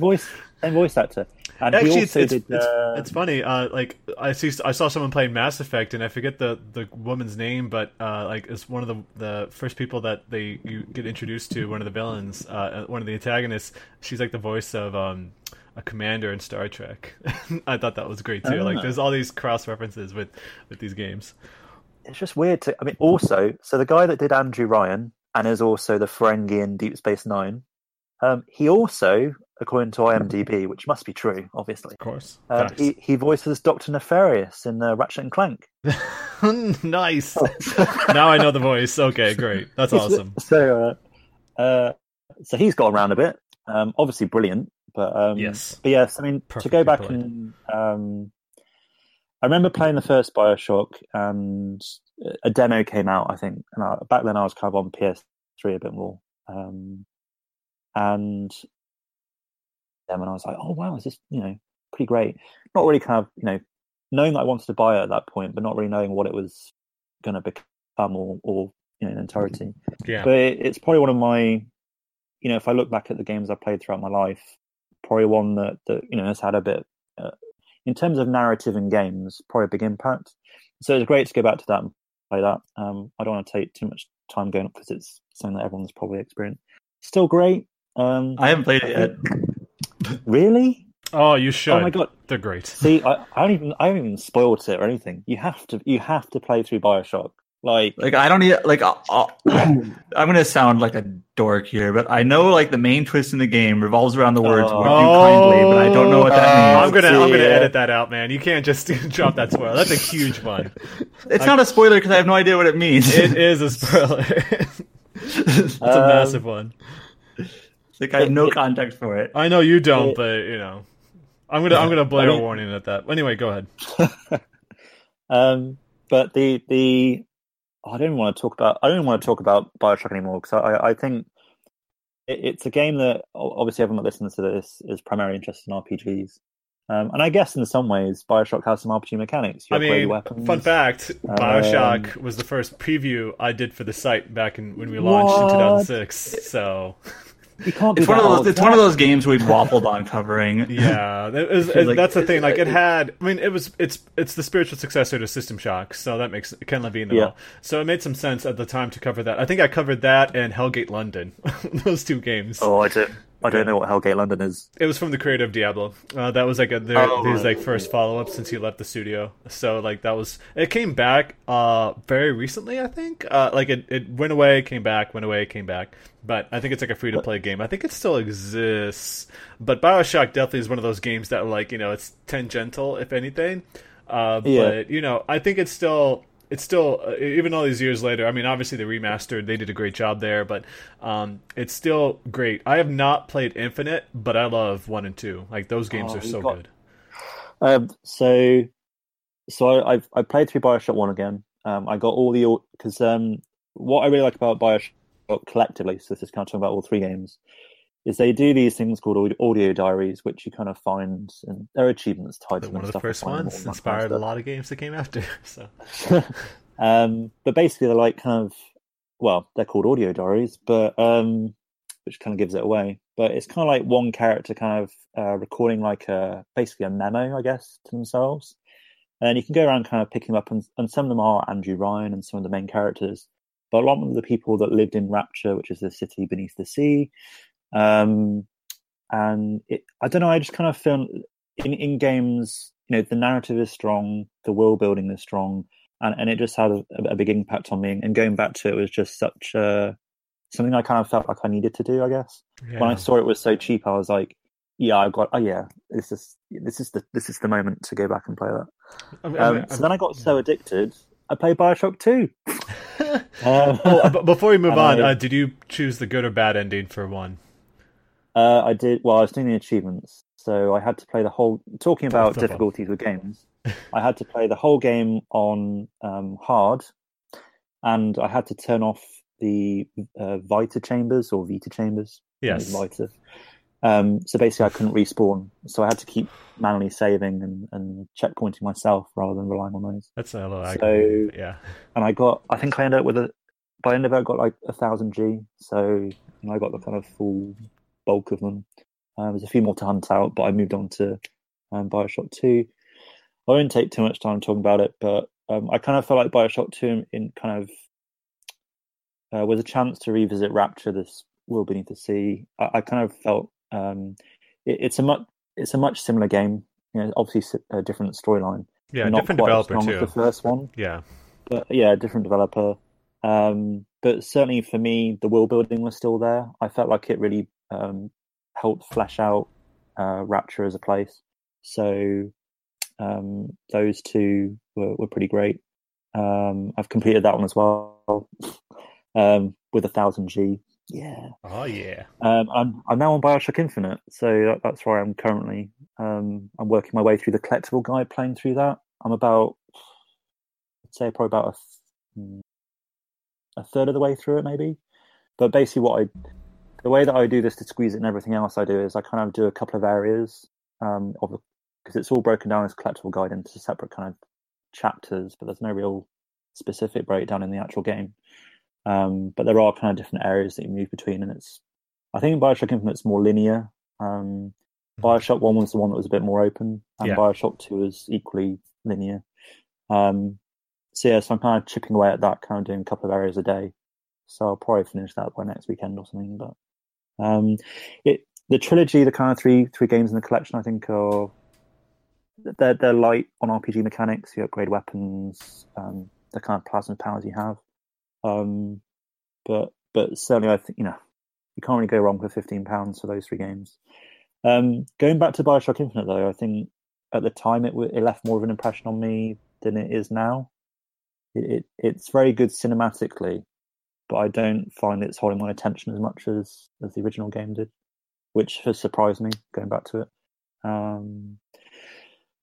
voice actor. And actually, it's funny. I saw someone playing Mass Effect, and I forget the woman's name, but it's one of the first people that you get introduced to, one of the villains, one of the antagonists. She's like the voice of a commander in Star Trek. I thought that was great too. There's all these cross references with these games. It's just weird to. I mean, also, so the guy that did Andrew Ryan and is also the Ferengi in Deep Space Nine. He also, according to IMDb, which must be true, obviously. Of course. He voices Dr. Nefarious in Ratchet and Clank. Nice. Now I know the voice. Okay, great. That's awesome. So he's got around a bit. Obviously brilliant, but yes. But yes, I mean, perfectly to go back played. And I remember playing the first Bioshock, and a demo came out, I think, and back then I was kind of on PS3 a bit more. And then when I was like, oh wow, is this pretty great? Not really kind of knowing that I wanted to buy it at that point, but not really knowing what it was going to become or in entirety. Yeah. But it's probably one of my, if I look back at the games I've played throughout my life, probably one that has had a bit in terms of narrative and games, probably a big impact. So it's great to go back to that and play that. I don't want to take too much time going up because it's something that everyone's probably experienced. Still great. I haven't played it yet. Really? Oh, you should. Oh my god, they're great. See, I haven't even spoiled it or anything. You have to play through Bioshock Like I don't even like. I'm gonna sound like a dork here, but I know like the main twist in the game revolves around the words "would you kindly," but I don't know what that means. I'm gonna edit that out, man. You can't just drop that spoiler. That's a huge one. It's not a spoiler because I have no idea what it means. It is a spoiler. It's a massive one. Like I have no context for it. I know you don't, but you know, I'm gonna blare a warning at that. Anyway, go ahead. But the I don't want to talk about Bioshock anymore because I think it's a game that obviously everyone that listens to this is primarily interested in RPGs, and I guess in some ways Bioshock has some RPG mechanics. You upgrade weapons. Fun fact: Bioshock was the first preview I did for the site back when we launched in 2006. So. It's one of those games we waffled on covering. Yeah, that's the thing. Like it had, I mean, it's the spiritual successor to System Shock, so that makes Ken Levine and all. So it made some sense at the time to cover that. I think I covered that and Hellgate London, those two games. Oh, I don't know what Hellgate London is. It was from the creator of Diablo. That was like his like first follow up since he left the studio. So like that was it came back very recently, I think. Like it went away, came back, went away, came back. But I think it's like a free to play game. I think it still exists. But Bioshock definitely is one of those games that like, you know, it's tangential if anything. But you know, I think it's still. It's still, even all these years later, I mean, obviously they remastered, they did a great job there, but it's still great. I have not played Infinite, but I love 1 and 2. Like, those games are so good. So I played through Bioshock 1 again. I got all the, because what I really like about Bioshock collectively, so this is kind of talking about all three games, is they do these things called audio diaries, which you kind of find, and there are achievements tied to them. One of the first ones inspired a lot of games that came after. So, but basically, they're like kind of, well, they're called audio diaries, but which kind of gives it away. But it's kind of like one character kind of recording like basically a memo, I guess, to themselves. And you can go around kind of picking up, and some of them are Andrew Ryan and some of the main characters. But a lot of the people that lived in Rapture, which is the city beneath the sea, I don't know, I just kind of feel in games, you know, the narrative is strong, the world building is strong, and it just had a big impact on me, and going back to it was just such something I kind of felt like I needed to do, I guess. Yeah. When I saw it was so cheap, I was like, this is the moment to go back and play that. Then I got so addicted, I played Bioshock 2. Before we move on, did you choose the good or bad ending for one? I did. Well, I was doing the achievements, so I had to play the whole. Talking about difficulties with games, I had to play the whole game on hard, and I had to turn off the Vita chambers. Yes, Vita. So basically, I couldn't respawn. So I had to keep manually saving and checkpointing myself rather than relying on those. That's a lot. So yeah, and I think I ended up with by the end of it, I got like 1,000 G. So and I got the kind of full bulk of them. There's a few more to hunt out, but I moved on to Bioshock 2. I won't take too much time talking about it, but I kind of felt like Bioshock 2 in kind of was a chance to revisit Rapture, this world beneath the sea. I kind of felt it's a much similar game. You know, obviously a different storyline. Yeah, different developer too. The first one. Yeah, but yeah, different developer. But certainly for me, the world building was still there. I felt like it really helped flesh out Rapture as a place. So those two were pretty great. I've completed that one as well with 1,000 G. Yeah. Oh yeah. I'm now on Bioshock Infinite, so that's where I am currently. I'm working my way through the collectible guide, playing through that. I'm about, I'd say probably about a third of the way through it, maybe. But basically, the way that I do this to squeeze it and everything else I do is I kind of do a couple of areas because it's all broken down as collectible guide into separate kind of chapters, but there's no real specific breakdown in the actual game. But there are kind of different areas that you move between, and it's, I think Bioshock Infinite's more linear. Bioshock 1 was the one that was a bit more open, and Bioshock 2 is equally linear. So I'm kind of chipping away at that, kind of doing a couple of areas a day. So I'll probably finish that by next weekend or something. But the trilogy, the kind of three games in the collection, I think are they're light on RPG mechanics. You upgrade weapons, the kind of plasma powers you have. But certainly, I think, you know, you can't really go wrong for £15 for those three games. Going back to Bioshock Infinite, though, I think at the time it left more of an impression on me than it is now. It's very good cinematically, but I don't find it's holding my attention as much as the original game did, which has surprised me going back to it.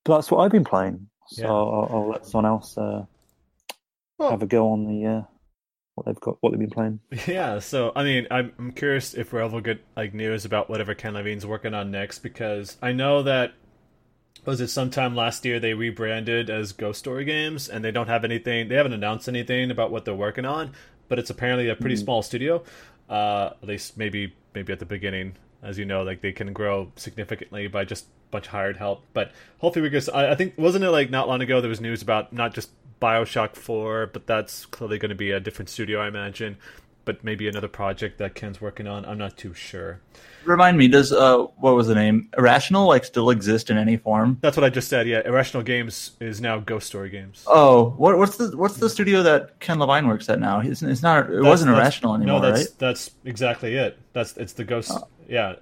But that's what I've been playing, so yeah. I'll let someone else have a go on the what they've been playing. Yeah, so I mean, I'm curious if we'll ever get like news about whatever Ken Levine's working on next, because I know that was it sometime last year they rebranded as Ghost Story Games, and they don't have anything. They haven't announced anything about what they're working on, but it's apparently a pretty small studio. At least maybe at the beginning, as you know, like they can grow significantly by just a bunch of hired help. But hopefully we can. I think wasn't it like not long ago there was news about not just Bioshock 4, but that's clearly going to be a different studio, I imagine. But maybe another project that Ken's working on. I'm not too sure. Remind me, does what was the name? Irrational like still exist in any form? That's what I just said. Yeah, Irrational Games is now Ghost Story Games. Oh, what's the studio that Ken Levine works at now? It wasn't Irrational anymore, right? That's exactly it. It's the Ghost. Yeah.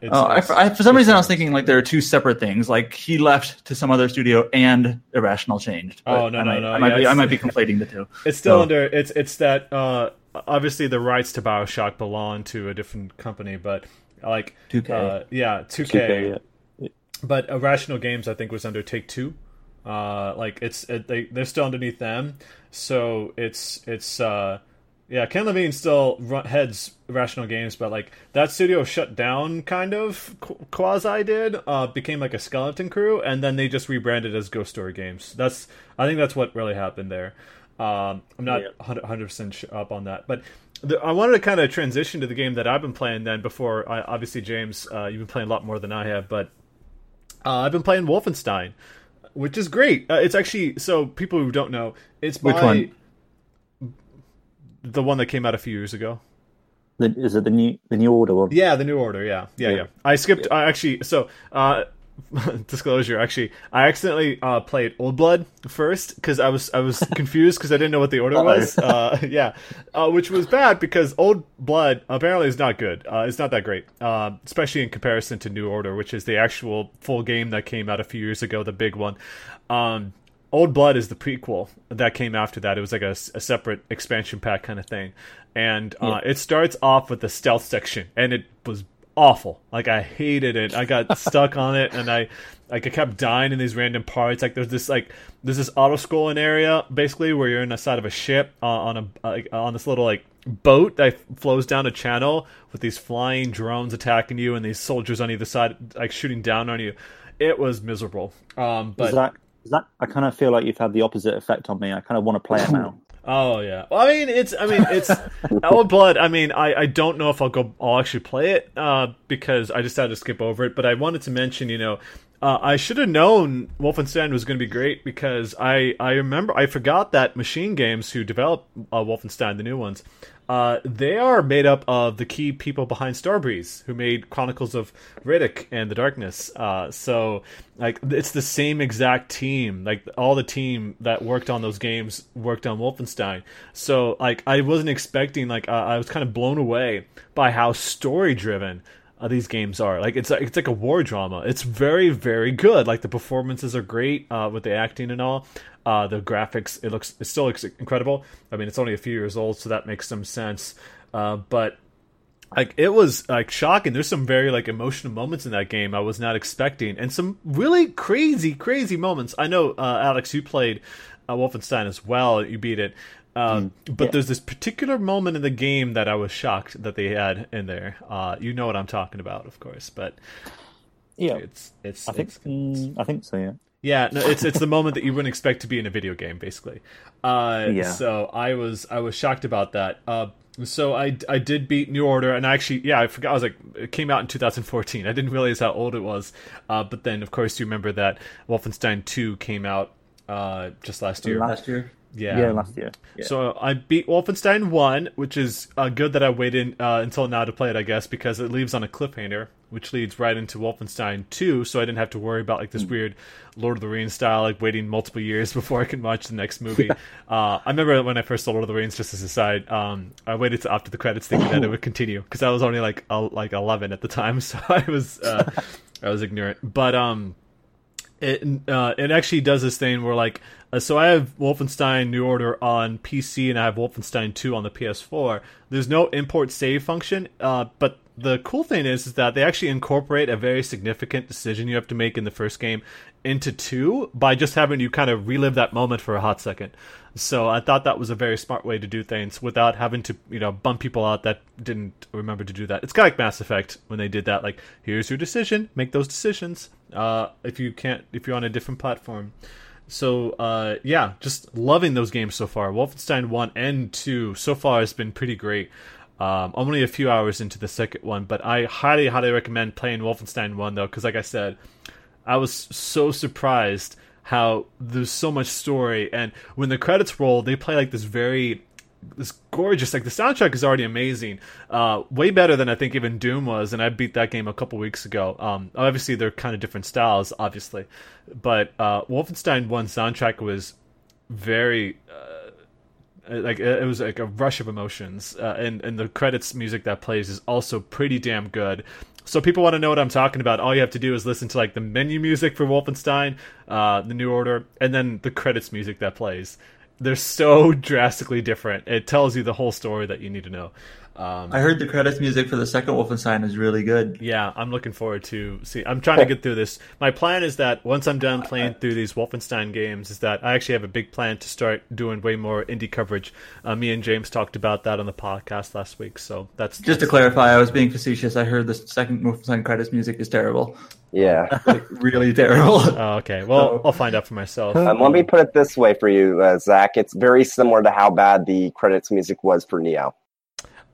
For some reason I was thinking like there are two separate things. Like he left to some other studio and Irrational changed. Oh no. I might be conflating the two. It's still under. It's that. Obviously, the rights to Bioshock belong to a different company, but like 2K, 2K. Yeah. But Irrational Games, I think, was under Take-Two. They're still underneath them, so it's Ken Levine still heads Irrational Games, but like that studio shut down, kind of quasi did, became like a skeleton crew, and then they just rebranded as Ghost Story Games. I think that's what really happened there. I'm not 100% up on that, but I wanted to kind of transition to the game that I've been playing then before. Obviously, James, you've been playing a lot more than I have, but I've been playing Wolfenstein, which is great. It's actually, so people who don't know, it's by... Which one? The one that came out a few years ago. Is it the New Order one? Yeah, the New Order, yeah. I skipped, actually, so... disclosure, actually I accidentally played Old Blood first because I was confused because I didn't know what the order was, which was bad because Old Blood apparently is not good. It's not that great, especially in comparison to New Order, which is the actual full game that came out a few years ago, the big one. Old Blood is the prequel that came after that. It was like a separate expansion pack kind of thing, and it starts off with the stealth section, and it was awful. Like I hated it. I got stuck on it, and I kept dying in these random parts. Like there's this auto scrolling area basically where you're in the side of a ship on this little like boat that flows down a channel with these flying drones attacking you and these soldiers on either side like shooting down on you. It was miserable. But is that I kind of feel like you've had the opposite effect on me. I kind of want to play it now. Oh yeah. Well, I mean it's Old Blood. I mean, I don't know if I'll actually play it because I just had to skip over it. But I wanted to mention, you know, I should have known Wolfenstein was going to be great because I remember I forgot that Machine Games, who developed Wolfenstein, the new ones, they are made up of the key people behind Starbreeze, who made Chronicles of Riddick and The Darkness. So like it's the same exact team. Like all the team that worked on those games worked on Wolfenstein. So like I wasn't expecting, like I was kind of blown away by how story driven these games are. Like it's like a war drama. It's very, very good. Like the performances are great with the acting and all. The graphics, it still looks incredible. I mean, it's only a few years old, so that makes some sense. But like it was like shocking. There's some very like emotional moments in that game I was not expecting, and some really crazy, crazy moments. I know Alex, you played Wolfenstein as well. You beat it, but there's this particular moment in the game that I was shocked that they had in there. You know what I'm talking about, of course, but yeah, I think so. Yeah. Yeah, no, it's the moment that you wouldn't expect to be in a video game, basically. So I was shocked about that. So I did beat New Order, and I actually, yeah, I forgot. I was like, it came out in 2014. I didn't realize how old it was. But then, of course, you remember that Wolfenstein 2 came out just last year. Last year. Yeah. So I beat Wolfenstein 1, which is good that I waited until now to play it, I guess, because it leaves on a cliffhanger which leads right into Wolfenstein 2, so I didn't have to worry about like this weird Lord of the Rings style, like waiting multiple years before I can watch the next movie. I remember when I first saw Lord of the Rings, just as an aside, I waited to after the credits thinking that it would continue, because I was only like 11 at the time, so I was ignorant. But it actually does this thing where like, so I have Wolfenstein New Order on PC and I have Wolfenstein 2 on the PS4. There's no import save function, but the cool thing is that they actually incorporate a very significant decision you have to make in the first game into 2 by just having you kind of relive that moment for a hot second. So I thought that was a very smart way to do things without having to, you know, bump people out that didn't remember to do that. It's kind of like Mass Effect when they did that. Like, here's your decision. Make those decisions if you're on a different platform. So, yeah, just loving those games so far. Wolfenstein 1 and 2 so far has been pretty great. I'm only a few hours into the second one, but I highly, highly recommend playing Wolfenstein 1, though, because like I said, I was so surprised how there's so much story, and when the credits roll, they play like this gorgeous, like the soundtrack is already amazing, way better than I think even Doom was, and I beat that game a couple weeks ago. Obviously, they're kind of different styles, obviously, but Wolfenstein 1 soundtrack was very... like it was like a rush of emotions, and the credits music that plays is also pretty damn good. So people want to know what I'm talking about. All you have to do is listen to like the menu music for Wolfenstein, the New Order, and then the credits music that plays. They're so drastically different. It tells you the whole story that you need to know. I heard the credits music for the second Wolfenstein is really good. Yeah, I'm looking forward to see. I'm trying to get through this. My plan is that once I'm done playing through these Wolfenstein games, is that I actually have a big plan to start doing way more indie coverage. Me and James talked about that on the podcast last week. So that's just to clarify. I was being facetious. I heard the second Wolfenstein credits music is terrible. Yeah, like, really terrible. Oh, okay, well, I'll find out for myself. Let me put it this way for you, Zach. It's very similar to how bad the credits music was for Nioh.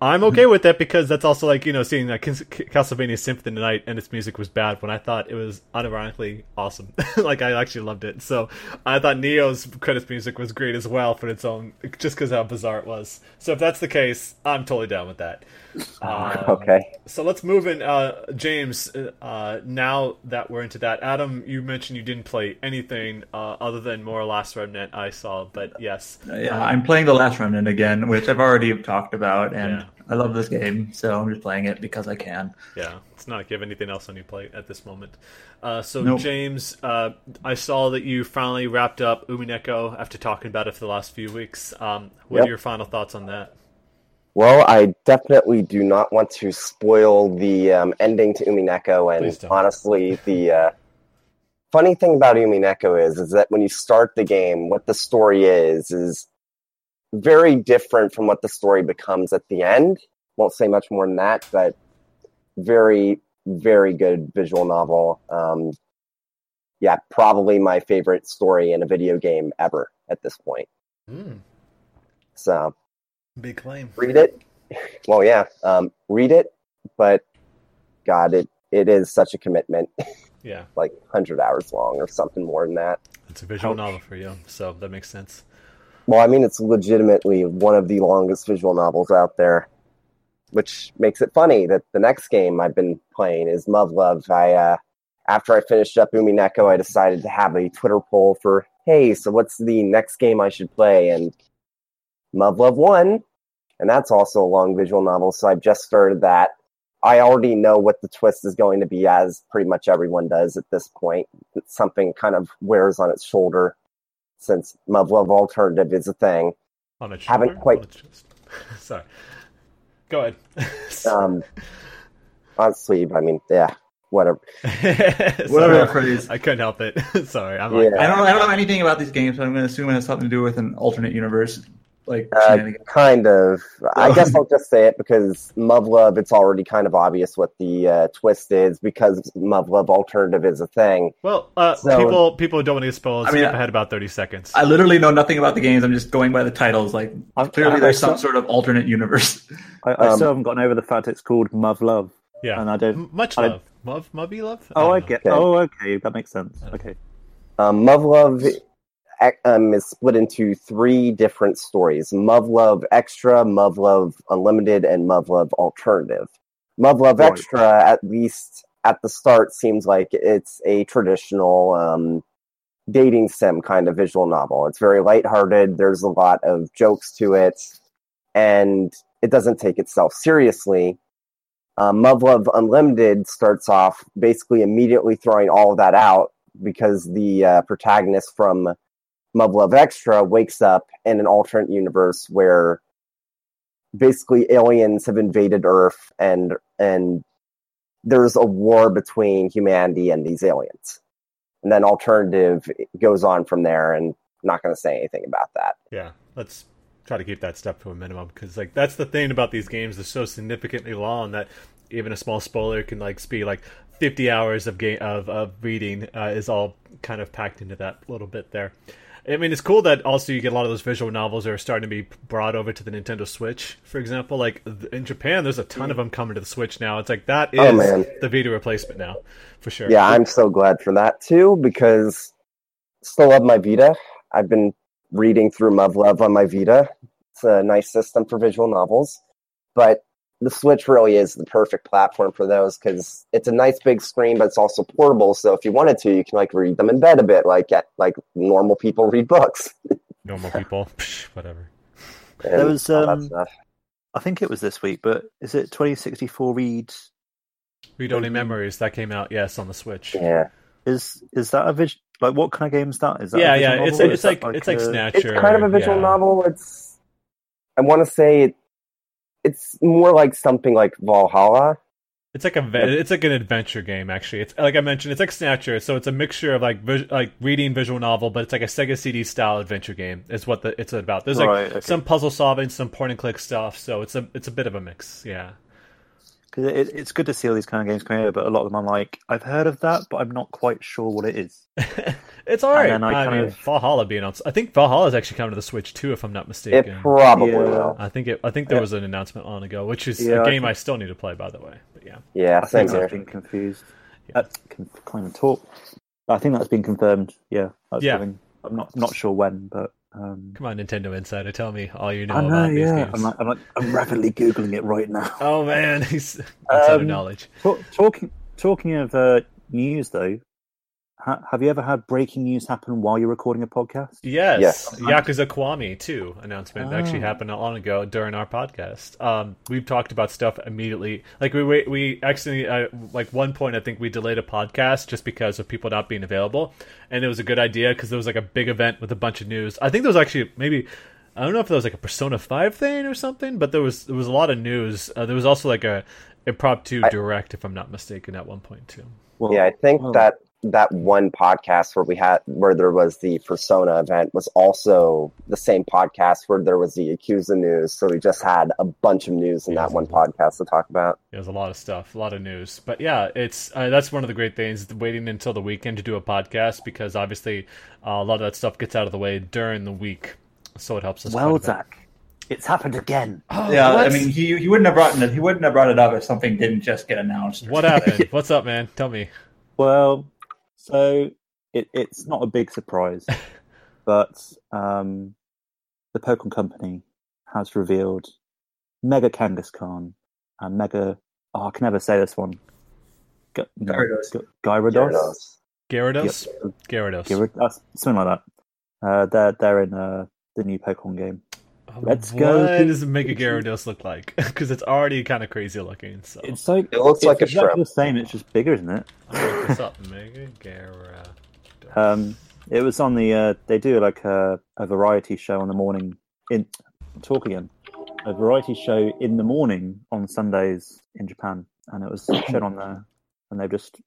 I'm okay with that because that's also like, you know, seeing like Castlevania Symphony Tonight and its music was bad when I thought it was unironically awesome. Like, I actually loved it. So I thought Neo's credits music was great as well for its own, just because how bizarre it was. So if that's the case, I'm totally down with that. Okay. So let's move in. James, now that we're into that, Adam, you mentioned you didn't play anything other than more Last Remnant I saw, but yes. Yeah, I'm playing The Last Remnant again, which I've already talked about, and yeah. I love this game, so I'm just playing it because I can. Yeah, it's not like you have anything else on your plate at this moment. Nope. James, I saw that you finally wrapped up Umineko after talking about it for the last few weeks. What are your final thoughts on that? Well, I definitely do not want to spoil the ending to Umineko, and honestly, the funny thing about Umineko is that when you start the game, what the story is very different from what the story becomes at the end. Won't say much more than that, but very, very good visual novel. Yeah, probably my favorite story in a video game ever at this point. So, big claim. Read it. Well, yeah, read it, but God, it is such a commitment. Yeah, like 100 hours long or something more than that. It's a visual novel for you, so that makes sense. Well, I mean, it's legitimately one of the longest visual novels out there, which makes it funny that the next game I've been playing is Muv-Luv. After I finished up Umineko, I decided to have a Twitter poll for, hey, so what's the next game I should play? And Muv-Luv won, and that's also a long visual novel, so I've just started that. I already know what the twist is going to be, as pretty much everyone does at this point. It's something kind of wears on its shoulder, since Muv-Luv Alternative is a thing. Haven't quite... Sorry. Go ahead. Honestly, I mean, yeah, whatever. Whatever phrase. I couldn't help it. Sorry. I don't know anything about these games, but I'm going to assume it has something to do with an alternate universe. Like kind of. I guess I'll just say it because Muv-Luv, it's already kind of obvious what the twist is because Muv-Luv Alternative is a thing. Well, people don't want to get spoiled. I had about 30 seconds. I literally know nothing about the games. I'm just going by the titles. Like, clearly there's some sort of alternate universe. I still haven't gotten over the fact it's called Muv-Luv. Yeah. And I don't... Much love. Mubby love? Oh, I get it. Oh, okay. That makes sense. Okay. Muv-Luv... is split into three different stories: Muv-Luv Extra, Muv-Luv Unlimited, and Muv-Luv Alternative. Muv-Luv Extra, at least at the start, seems like it's a traditional dating sim kind of visual novel. It's very lighthearted. There's a lot of jokes to it, and it doesn't take itself seriously. Muv-Luv Unlimited starts off basically immediately throwing all of that out because the protagonist from Muv-Luv Extra wakes up in an alternate universe where basically aliens have invaded Earth, and there's a war between humanity and these aliens. And then Alternative goes on from there, and I'm not going to say anything about that. Yeah, let's try to keep that stuff to a minimum, because like that's the thing about these games, they're so significantly long that even a small spoiler can like be like 50 hours of game of reading is all kind of packed into that little bit there. I mean, it's cool that also you get a lot of those visual novels that are starting to be brought over to the Nintendo Switch, for example. Like, in Japan, there's a ton of them coming to the Switch now. It's like, that is the Vita replacement now, for sure. Yeah, I'm so glad for that, too, because I still love my Vita. I've been reading through Muv-Luv on my Vita. It's a nice system for visual novels. But the Switch really is the perfect platform for those, because it's a nice big screen, but it's also portable. So if you wanted to, you can like read them in bed a bit, like normal people read books. Normal people, whatever. And there was, I think it was this week, but is it 2064 Read Only Memories that came out? Yes, on the Switch. Yeah. Is that a visual? Like, what kind of game is that? Is that a novel? It's like Snatcher. It's kind of a visual novel. It's It's more like something like Valhalla. It's like it's like an adventure game, actually. It's like I mentioned, it's like Snatcher, so it's a mixture of like reading visual novel, but it's like a Sega CD style adventure game. Is what it's about. There's some puzzle solving, some point and click stuff. So it's a bit of a mix, yeah. Because it's good to see all these kind of games coming out, but a lot of them I'm like, I've heard of that, but I'm not quite sure what it is. It's all right. And I mean, Valhalla being announced. I think Valhalla's actually coming to the Switch too, if I'm not mistaken. It probably will. I think there was an announcement on ago, which is a game I still need to play, by the way. But yeah. Yeah, I've been confused. Yeah. I think that's been confirmed. Yeah. I'm not sure when, but. Come on, Nintendo Insider, tell me all you know about these games. I'm rapidly Googling it right now. Oh, man. He's Insider knowledge. Talking of news, though, have you ever had breaking news happen while you're recording a podcast? Yes. Yakuza Kiwami 2 announcement that actually happened not long ago during our podcast. We've talked about stuff immediately. Like, we actually, like, one point, I think we delayed a podcast just because of people not being available. And it was a good idea because there was, like, a big event with a bunch of news. I think there was actually maybe, I don't know if there was, like, a Persona 5 thing or something, but there was a lot of news. There was also, like, a impromptu direct, if I'm not mistaken, at one point, too. Well, yeah, I think that one podcast where there was the Persona event was also the same podcast where there was the Yakuza news. So we just had a bunch of news in that one podcast to talk about. It was a lot of stuff, a lot of news, but yeah, it's that's one of the great things, waiting until the weekend to do a podcast, because obviously a lot of that stuff gets out of the way during the week. So it helps us. Well, Zach, it's happened again. Oh, yeah, I mean, he wouldn't have brought it. He wouldn't have brought it up if something didn't just get announced. What happened? What's up, man? Tell me. Well. So it's not a big surprise, but the Pokemon Company has revealed Mega Kangaskhan and Mega. Oh, I can never say this one. Gyarados, something like that. They're in the new Pokemon game. What does Mega Gyarados look like? Because it's already kind of crazy looking. So. It looks like a shrimp. It's the same, it's just bigger, isn't it? What's up, Mega Gyarados? It was on the... they do like a variety show in the morning. A variety show in the morning on Sundays in Japan. And it was shown on there. And they've just...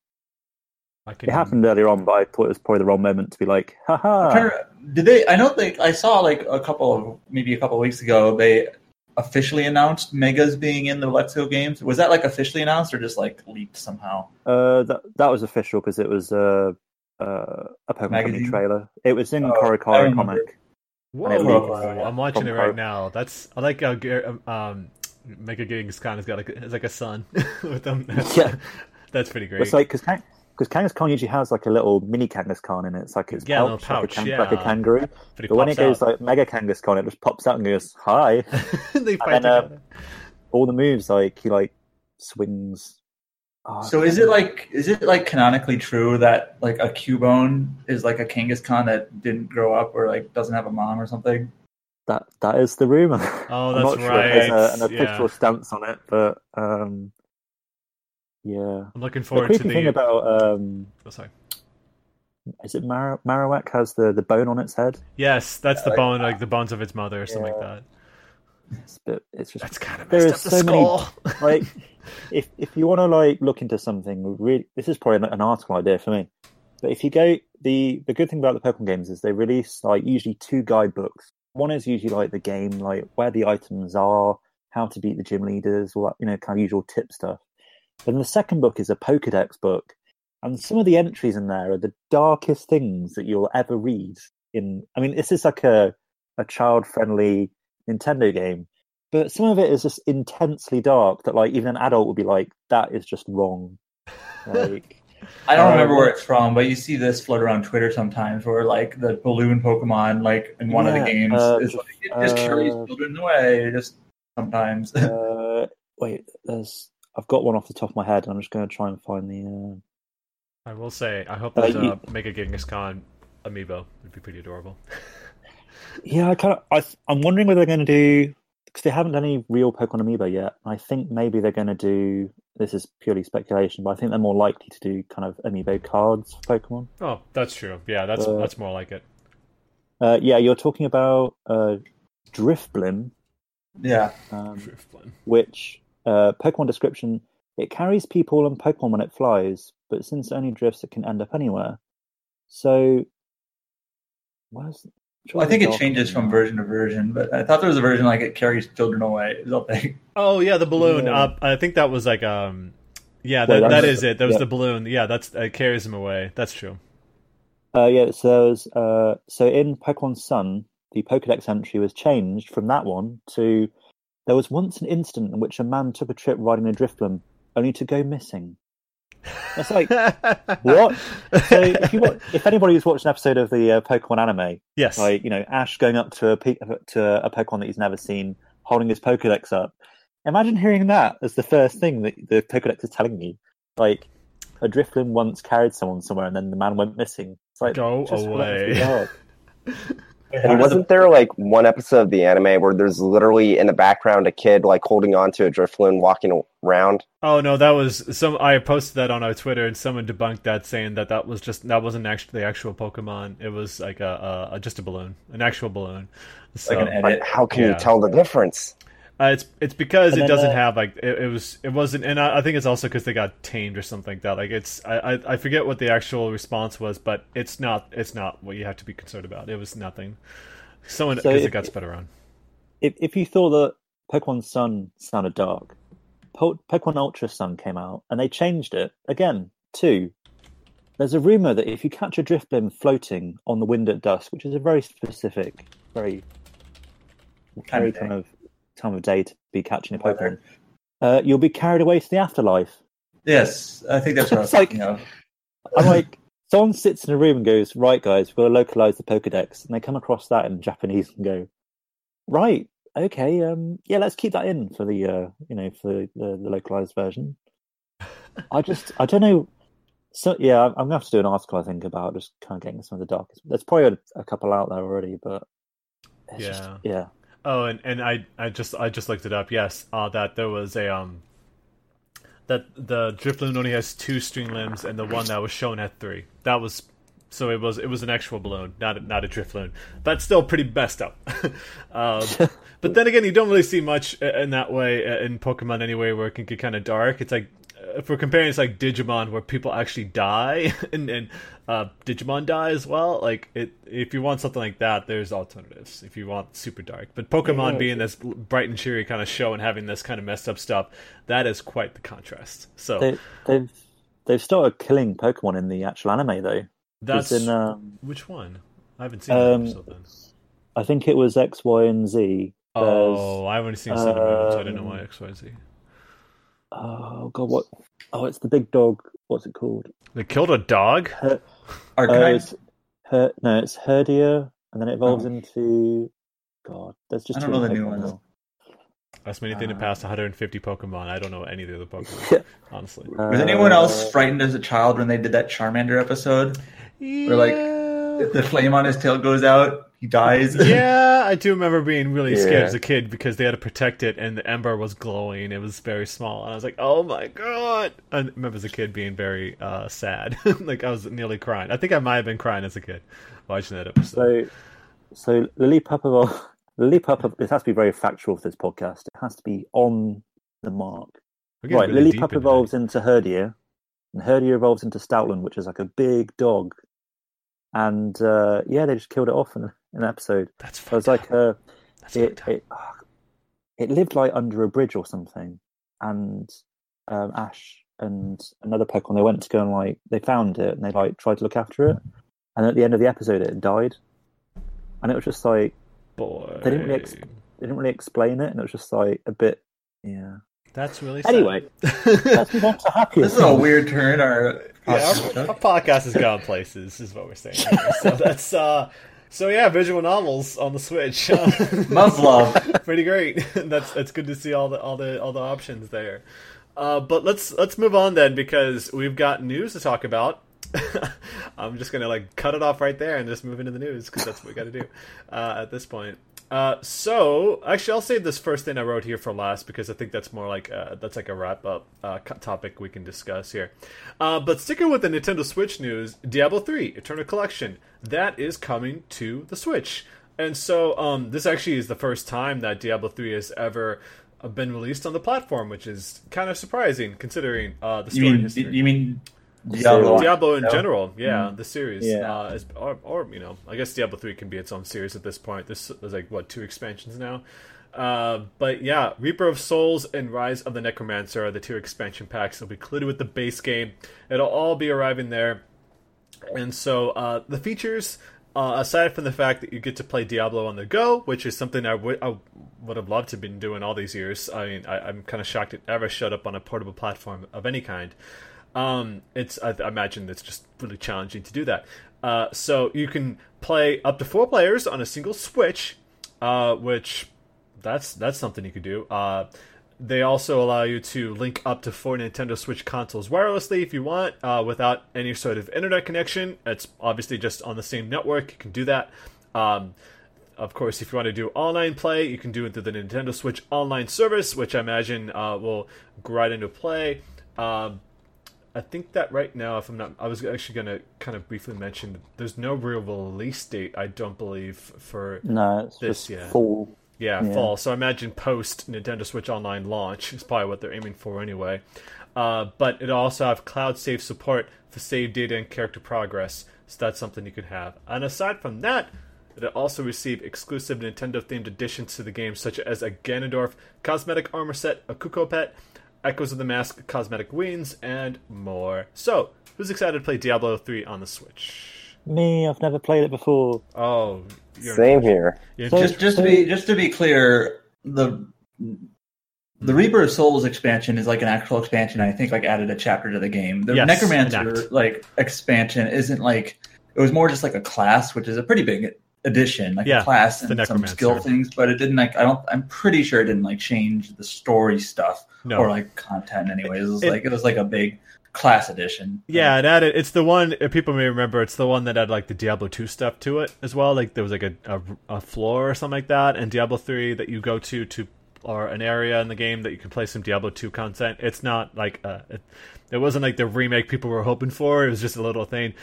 It happened earlier on, but I thought it was probably the wrong moment to be like, haha. I don't think I saw like a couple of weeks ago they officially announced Megas being in the Let's Go games. Was that like officially announced or just like leaked somehow? That was official because it was a Pokemon Company trailer. It was in Korokara comic. Whoa! I'm watching it right now. That's I like how Mega Kangaskhan has got like a son with them. That's pretty great. It's like because Kangaskhan usually has like a little mini Kangaskhan in it. It's like its pouch like a kangaroo. But when it goes like Mega Kangaskhan, it just pops out and goes, hi. And then all the moves, like he like swings. So is it like canonically true that like a Cubone is like a Kangaskhan that didn't grow up or like doesn't have a mom or something? That is the rumor. Oh, that's I'm not right. Sure there's an official stance on it, but yeah. I'm looking forward to the thing about. Is it Marowak has the bone on its head? Yes, that's the bone, like the bones of its mother or something like that. It's just that's kind of messed up the skull. Many, like, if you want to like look into something, really, this is probably an article idea for me. But if you go, the good thing about the Pokemon games is they release like usually two guidebooks. One is usually like the game, like where the items are, how to beat the gym leaders, all that, you know, kind of usual tip stuff. But then the second book is a Pokedex book, and some of the entries in there are the darkest things that you'll ever read. This is like a child-friendly Nintendo game, but some of it is just intensely dark that like even an adult would be like, that is just wrong. Like, I don't remember where it's from, but you see this float around Twitter sometimes where like the balloon Pokemon like in one of the games is like it just carries children away just sometimes. I've got one off the top of my head and I'm just going to try and find the I will say I hope that Mega Kangaskhan amiibo would be pretty adorable. Yeah, I'm wondering whether they're going to do, because they haven't done any real Pokemon Amiibo yet. I think maybe they're going to do, this is purely speculation, but I think they're more likely to do kind of Amiibo cards for Pokemon. Oh, that's true. Yeah, that's more like it. You're talking about Drifblim. Yeah. Drifblim. Which Pokemon description, it carries people and Pokemon when it flies, but since it only drifts, it can end up anywhere. So, I think it changes from version to version, but I thought there was a version like it carries children away. Oh yeah, the balloon. Yeah. I think that was like that was the balloon. Yeah, it carries them away. That's true. So in Pokemon Sun, the Pokedex entry was changed from that one to there was once an incident in which a man took a trip riding a Drifblim, only to go missing. That's like what? So if anybody who's watched an episode of the Pokemon anime, yes, like you know Ash going up to a Pokemon that he's never seen, holding his Pokedex up. Imagine hearing that as the first thing that the Pokedex is telling you. Like a Drifloon once carried someone somewhere, and then the man went missing. It's like go away. And wasn't there like one episode of the anime where there's literally in the background a kid like holding on to a Drifloon walking around? Oh no, that was I posted that on our Twitter and someone debunked that, saying that was just that wasn't actually the actual Pokemon. It was like just a balloon, an actual balloon. So like an edit. How can you tell the difference? It's because it doesn't have like it wasn't, and I think it's also because they got tamed or something like that. Like it's I forget what the actual response was, but it's not what you have to be concerned about. It was nothing. It got sped around. If you thought that Pokemon Sun sounded dark, Pokemon Ultra Sun came out and they changed it again too. There's a rumor that if you catch a Drifblim floating on the wind at dusk, which is a very specific, very kind of time of day to be catching a Pokemon, you'll be carried away to the afterlife. Yes, I think that's what I was thinking of. I'm like, someone sits in a room and goes, right guys, we've got to localise the Pokedex, and they come across that in Japanese and go, right, okay, let's keep that in for the for the localised version. I don't know. So yeah, I'm going to have to do an article I think about just kind of getting some of the darkest. There's probably a couple out there already, but it's just, yeah. Oh, and I just looked it up. Yes, that there was a that the Drifloon only has two string limbs, and the one that was shown had three. That was so it was an actual balloon, not a Drifloon. That's still pretty messed up. But then again, you don't really see much in that way in Pokemon anyway, where it can get kind of dark. It's like if we're comparing, it's like Digimon, where people actually die, and Digimon die as well. Like, if you want something like that, there's alternatives. If you want super dark, but Pokemon being this bright and cheery kind of show and having this kind of messed up stuff, that is quite the contrast. So they've started killing Pokemon in the actual anime, though. That's in, which one? I haven't seen that episode then. I think it was X, Y, and Z. Oh, I've only seen seven episodes. So I don't know why X, Y, and Z. Oh god! What? Oh, it's the big dog. What's it called? They killed a dog. It's Herdier, and then it evolves into. God, there's just. I don't know the new one. That's many things to pass 150 Pokemon. I don't know any of the other Pokemon, honestly. Was anyone else frightened as a child when they did that Charmander episode? Yeah. Where, like, the flame on his tail goes out, he dies. Yeah, I do remember being really scared as a kid because they had to protect it, and the ember was glowing. It was very small, and I was like, oh my god! I remember as a kid being very sad. Like, I was nearly crying. I think I might have been crying as a kid watching that episode. So Lillipup, this has to be very factual for this podcast. It has to be on the mark. Right, really Lillipup evolves into Herdier, and Herdier evolves into Stoutland, which is like a big dog. And they just killed it off in an episode. That's funny. So it was like it lived like under a bridge or something. And Ash and another Pokemon, they went to go and they found it and they tried to look after it. And at the end of the episode, it had died. And it was just like. Boy. They didn't really explain it, and it was just like a bit, yeah. That's really sad. Anyway, let's move on to happy. This is a weird turn. Our podcast has gone places, is what we're saying. So that's visual novels on the Switch. Muv-Luv, pretty great. That's good to see all the options there. But let's move on then, because we've got news to talk about. I'm just gonna cut it off right there and just move into the news, because that's what we gotta do at this point. So actually, I'll save this first thing I wrote here for last, because I think that's more that's a wrap up topic we can discuss here. But sticking with the Nintendo Switch news, Diablo 3 Eternal Collection, that is coming to the Switch, and so this actually is the first time that Diablo 3 has ever been released on the platform, which is kind of surprising considering the story history. You mean? Diablo in general, the series, I guess Diablo 3 can be its own series at this point. There's 2 expansions now, but yeah, Reaper of Souls and Rise of the Necromancer are the 2 expansion packs. They'll be included with the base game. It'll all be arriving there, and so the features. Aside from the fact that you get to play Diablo on the go, which is something I would have loved to have been doing all these years. I mean, I'm kind of shocked it ever showed up on a portable platform of any kind. I imagine it's just really challenging to do that. So you can play up to 4 players on a single Switch, which that's something you could do. They also allow you to link up to 4 Nintendo Switch consoles wirelessly if you want, without any sort of internet connection. It's obviously just on the same network. You can do that. Of course, if you want to do online play, you can do it through the Nintendo Switch online service, which I imagine will go right into play. I think that right now, I was actually going to kind of briefly mention that there's no real release date, I don't believe, it's this just fall. Yeah, fall. So I imagine post Nintendo Switch Online launch is probably what they're aiming for anyway. But it'll also have cloud save support for save data and character progress. So that's something you could have. And aside from that, it'll also receive exclusive Nintendo-themed additions to the game, such as a Ganondorf cosmetic armor set, a Kuko pet, Echoes of the Mask cosmetic wings, and more. So, who's excited to play Diablo 3 on the Switch? Me, I've never played it before. Oh, same here. Just to be clear, the Reaper of Souls expansion is an actual expansion. I think added a chapter to the game. The Necromancer expansion isn't it was more just a class, which is a pretty big addition, a class and some skill things, but it didn't I'm pretty sure it didn't change the story stuff or content anyways. It was a big class edition. Yeah, it added. It's the one people may remember. It's the one that had the Diablo 2 stuff to it as well. There was a floor or something like that, and Diablo 3 that you go to or an area in the game that you can play some Diablo 2 content. It's not it wasn't the remake people were hoping for. It was just a little thing.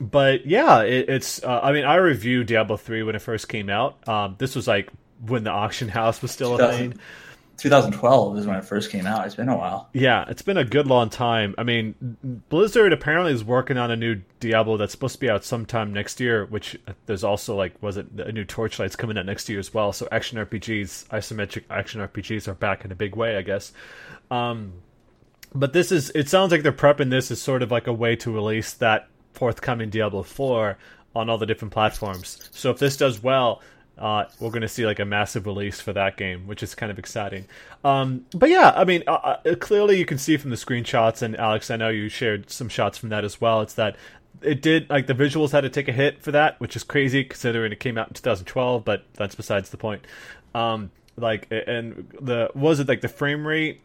But yeah, it's. I mean, I reviewed Diablo 3 when it first came out. This was when the auction house was still a thing. 2012 is when it first came out. It's been a while. Yeah, it's been a good long time. I mean, Blizzard apparently is working on a new Diablo that's supposed to be out sometime next year. Which there's also a new Torchlight's coming out next year as well. So action RPGs, isometric action RPGs, are back in a big way, I guess. But this is. It sounds like they're prepping this as sort of a way to release that forthcoming Diablo 4 on all the different platforms. So if this does well, we're going to see a massive release for that game, which is kind of exciting. But yeah, I mean, clearly you can see from the screenshots, and Alex, I know you shared some shots from that as well. It's that it did, the visuals had to take a hit for that, which is crazy considering it came out in 2012, but that's besides the point. like, and the was it like the frame rate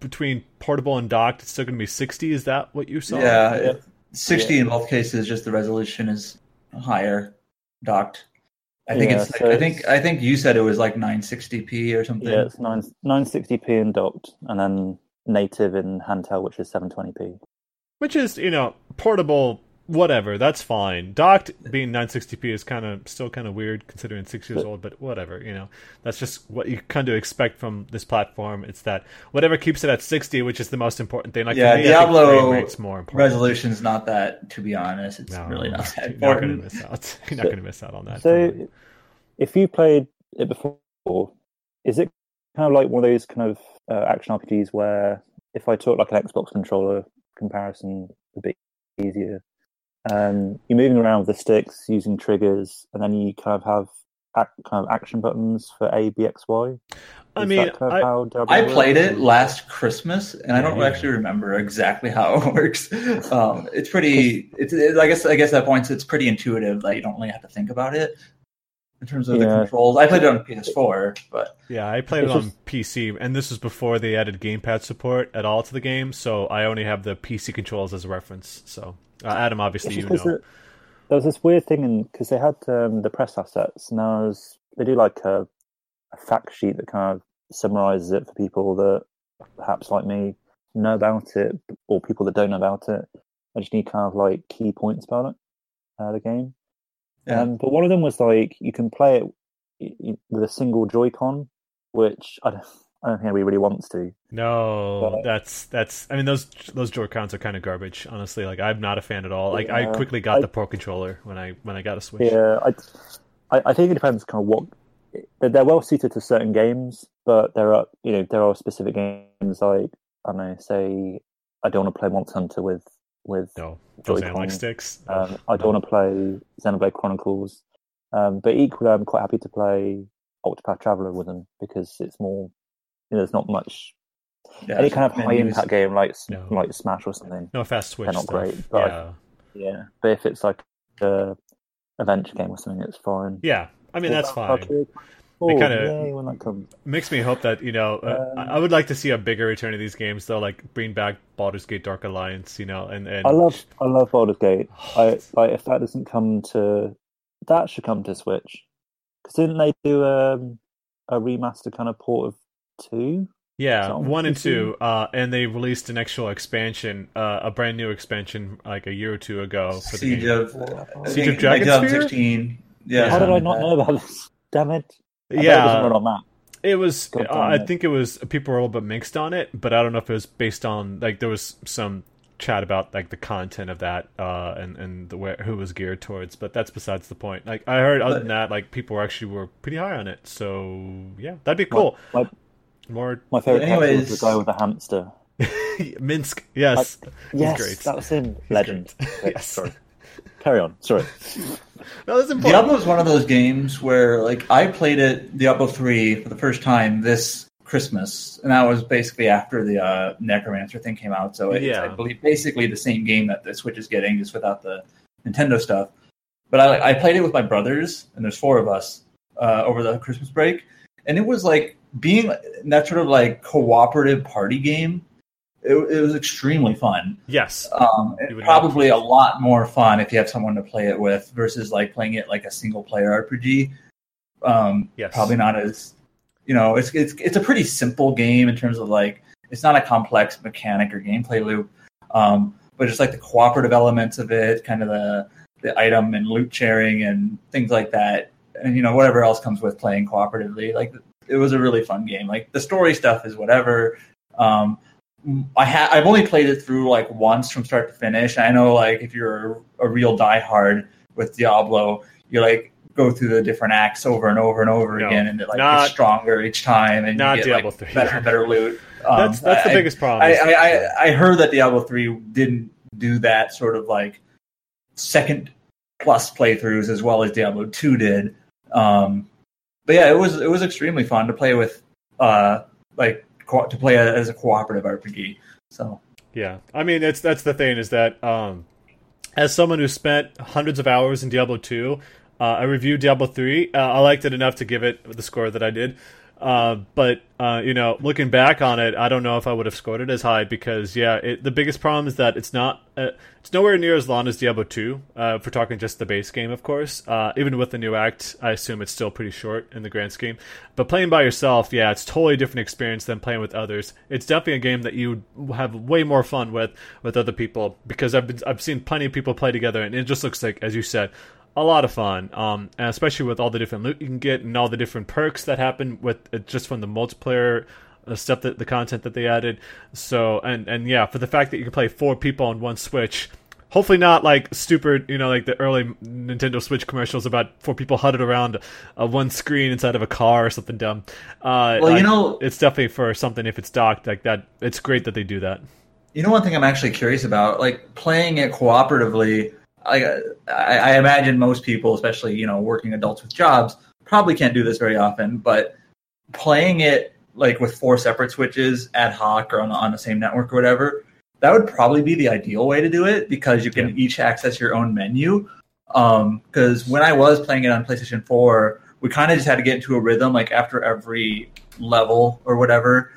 between portable and docked? It's still going to be 60. Is that what you saw? Yeah, 60 in both cases. Just the resolution is higher docked. I think you said it was like 960p or something. Yeah, it's 960p in docked, and then native in handheld, which is 720p. Which is, you know, portable, whatever, that's fine. Docked being 960p is still kind of weird considering it's 6 years old, but whatever, you know. That's just what you kind of expect from this platform. It's that whatever keeps it at 60, which is the most important thing. Like, yeah, to me, Diablo resolution's not that, to be honest. It's really not that important. You're not going to miss out on that. So totally. If you played it before, is it kind of like one of those kind of action RPGs where if I took like an Xbox controller, comparison a bit easier. You're moving around with the sticks, using triggers, and then you kind of have action buttons for A, B, X, Y. I played it last Christmas, and I don't actually remember exactly how it works. It's pretty. I guess that points. It's pretty intuitive. Like, you don't really have to think about it. In terms of the controls, I played it on PS4, but I played it on PC, and this was before they added gamepad support at all to the game, so I only have the PC controls as a reference. So Adam, obviously, you know, there was this weird thing, and because they had the press assets, and they do like a fact sheet that kind of summarizes it for people that perhaps like me know about it, or people that don't know about it. I just need kind of like key points about it, the game. Yeah. But one of them was like, you can play it with a single Joy-Con, which I don't think anybody really wants to. No, but that's. I mean, those Joy-Cons are kind of garbage, honestly. Like, I'm not a fan at all. Like, I quickly got the Pro Controller when I got a Switch. Yeah, I think it depends kind of what. They're well suited to certain games, but there are specific games, like, I don't know, say I don't want to play Monster Hunter with those analog sticks. I don't want to play Xenoblade Chronicles, but equally I'm quite happy to play Octopath Traveler with them, because it's more, you know, there's not much any kind of high impact game like Smash or something. No fast switch. They're not stuff. Great, but but if it's like a adventure game or something, it's fine. Yeah, I mean that's fine. It kind of makes me hope that, you know, I would like to see a bigger return of these games, though, like bring back Baldur's Gate Dark Alliance, you know, and I love Baldur's Gate. If that doesn't come to, that should come to Switch, because didn't they do a remaster kind of port of 2? Yeah, 1 and 2, and they released an actual expansion, a brand new expansion, like a year or two ago. For Siege of Dragonsphere. Yeah, how did I not know about this? Damn it. I think it was, people were a little bit mixed on it, but I don't know if it was based on, like, there was some chat about like the content of that and the way who was geared towards, but that's besides the point. Like, I heard other than that, like, people were pretty high on it, so yeah, that'd be cool. My favorite character was the guy with the hamster. Minsk, yes. Yes, great. That was him. Legend. Yes. Sorry. Carry on. Sorry. No, that's important. Diablo is one of those games where, like, I played it, Diablo 3, for the first time this Christmas, and that was basically after the Necromancer thing came out. So it's, I believe, basically the same game that the Switch is getting, just without the Nintendo stuff. But I played it with my brothers, and there's 4 of us over the Christmas break, and it was like being in that sort of like cooperative party game. It was extremely fun. Yes. Probably a lot more fun if you have someone to play it with versus like playing it like a single player RPG. Yes. Probably not as, you know, it's a pretty simple game in terms of like, it's not a complex mechanic or gameplay loop. But just like the cooperative elements of it, kind of the item and loot sharing and things like that. And, you know, whatever else comes with playing cooperatively. Like, it was a really fun game. Like, the story stuff is whatever. I've only played it through like once from start to finish. I know, like, if you're a real diehard with Diablo, you like go through the different acts over and over and over again, and it like gets stronger each time, and you get Diablo 3. Better loot. That's the biggest problem. I heard that Diablo 3 didn't do that sort of like second plus playthroughs as well as Diablo 2 did. But yeah, it was extremely fun to play with, to play as a cooperative RPG. So yeah, I mean, that's the thing, is that as someone who spent hundreds of hours in Diablo 2, I reviewed Diablo 3. I liked it enough to give it the score that I did. But you know, looking back on it, I don't know if I would have scored it as high because, yeah, the biggest problem is that it's not, it's nowhere near as long as Diablo 2, if we're talking just the base game, of course. Even with the new act, I assume it's still pretty short in the grand scheme. But playing by yourself, yeah, it's a totally different experience than playing with others. It's definitely a game that you have way more fun with other people, because I've seen plenty of people play together, and it just looks like, as you said, a lot of fun, and especially with all the different loot you can get and all the different perks that happen with just from the multiplayer stuff, that the content that they added. So and yeah, for the fact that you can play four people on one Switch, hopefully not like stupid, you know, like the early Nintendo Switch commercials about four people huddled around one screen inside of a car or something dumb. Well, you know, it's definitely for something if it's docked like that. It's great that they do that. You know, one thing I'm actually curious about, like playing it cooperatively. I imagine most people, especially, you know, working adults with jobs, probably can't do this very often, but playing it like with four separate Switches ad hoc or on the same network or whatever, that would probably be the ideal way to do it, because you can each access your own menu. Because when I was playing it on PlayStation 4, we kind of just had to get into a rhythm, like after every level or whatever,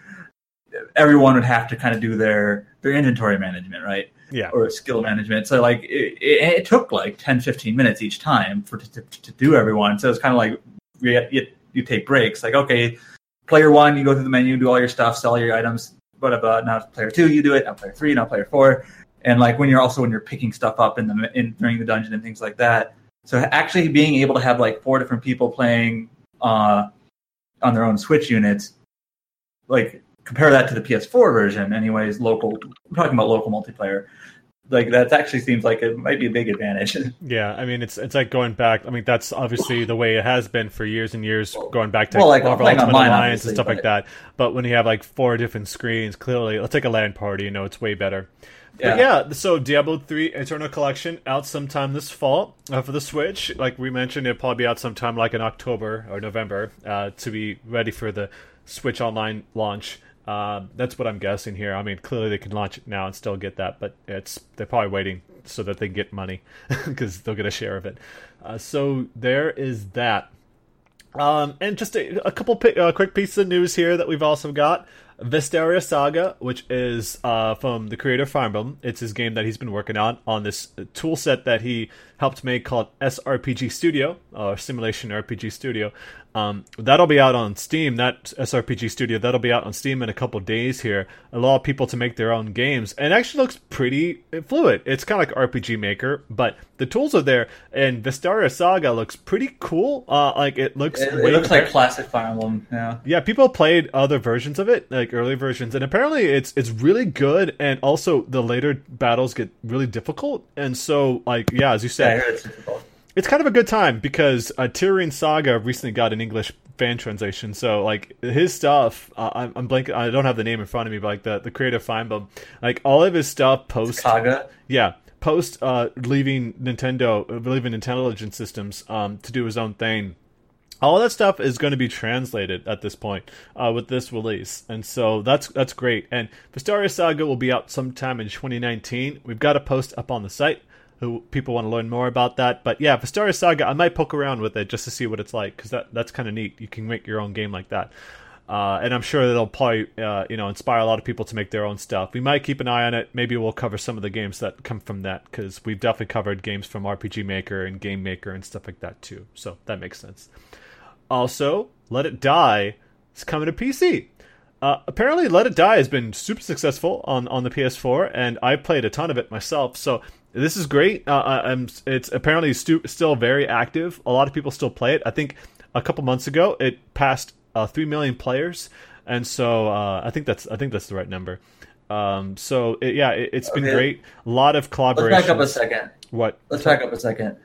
everyone would have to kind of do their inventory management, right? Yeah. Or skill management. So, like, it took, like, 10, 15 minutes each time to do everyone. So it's kind of like you take breaks. Like, okay, player one, you go through the menu, do all your stuff, sell your items, whatever. Now player two, you do it. Now player three, now player four. And, like, when you're picking stuff up during the dungeon and things like that. So actually being able to have, like, four different people playing on their own Switch units, like... Compare that to the PS4 version, anyways. I'm talking about local multiplayer. Like, that actually seems like it might be a big advantage. Yeah, I mean, it's like going back. I mean, that's obviously the way it has been for years and years, going back to like Ultimate Alliance and stuff like that. But when you have like four different screens, clearly, let's take a LAN party. You know, it's way better. But yeah, so Diablo 3 Eternal Collection out sometime this fall for the Switch. Like we mentioned, it'll probably be out sometime like in October or November to be ready for the Switch Online launch. That's what I'm guessing here. I mean, clearly they can launch it now and still get that, but they're probably waiting so that they can get money because they'll get a share of it. So there is that. And just a couple quick pieces of news here that we've also got. Vestiria Saga, which is from the creator of Fire Emblem. It's his game that he's been working on this tool set that he helped make called SRPG Studio, or Simulation RPG Studio. That'll be out on Steam, that SRPG Studio. That'll be out on Steam in a couple days here. Allow people to make their own games. And it actually looks pretty fluid. It's kind of like RPG Maker, but the tools are there. And Vestiria Saga looks pretty cool. Like it looks like classic Fire Emblem. Yeah, people played other versions of it, like early versions, and apparently it's really good. And also the later battles get really difficult. And so, like, yeah, as you said, I heard it's difficult. It's kind of a good time because Tyrion Saga recently got an English fan translation. So, like, his stuff, I'm blanking. I don't have the name in front of me, but like the creator of Fire Emblem, like all of his stuff post Saga, yeah, post leaving Intelligent Systems to do his own thing. All that stuff is going to be translated at this point with this release, and so that's great. And Vestiria Saga will be out sometime in 2019. We've got a post up on the site. Who people want to learn more about that. But yeah, Vestiria Saga, I might poke around with it just to see what it's like, because that's kind of neat. You can make your own game like that. And I'm sure that'll probably inspire a lot of people to make their own stuff. We might keep an eye on it. Maybe we'll cover some of the games that come from that, because we've definitely covered games from RPG Maker and Game Maker and stuff like that too. So that makes sense. Also, Let It Die is coming to PC. Apparently, Let It Die has been super successful on the PS4, and I played a ton of it myself. So this is great. It's apparently still very active. A lot of people still play it. I think a couple months ago it passed 3 million players, and so I think that's the right number. So it's been great. A lot of collaboration. Let's back up a second. What? Let's back up a second.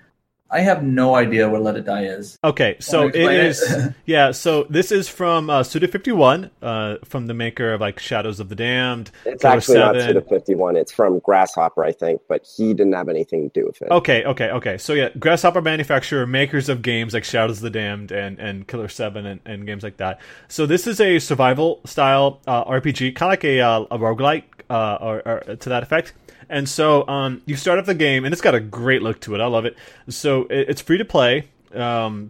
I have no idea what Let It Die is. Okay, so it is... yeah, so this is from Suda51, from the maker of, like, Shadows of the Damned. It's actually not Suda51. It's from Grasshopper, I think, but he didn't have anything to do with it. Okay. So, yeah, Grasshopper manufacturer, makers of games like Shadows of the Damned and Killer 7 and games like that. So this is a survival-style RPG, kind of like a roguelite or to that effect. And so you start up the game, and it's got a great look to it. I love it. So it's free to play.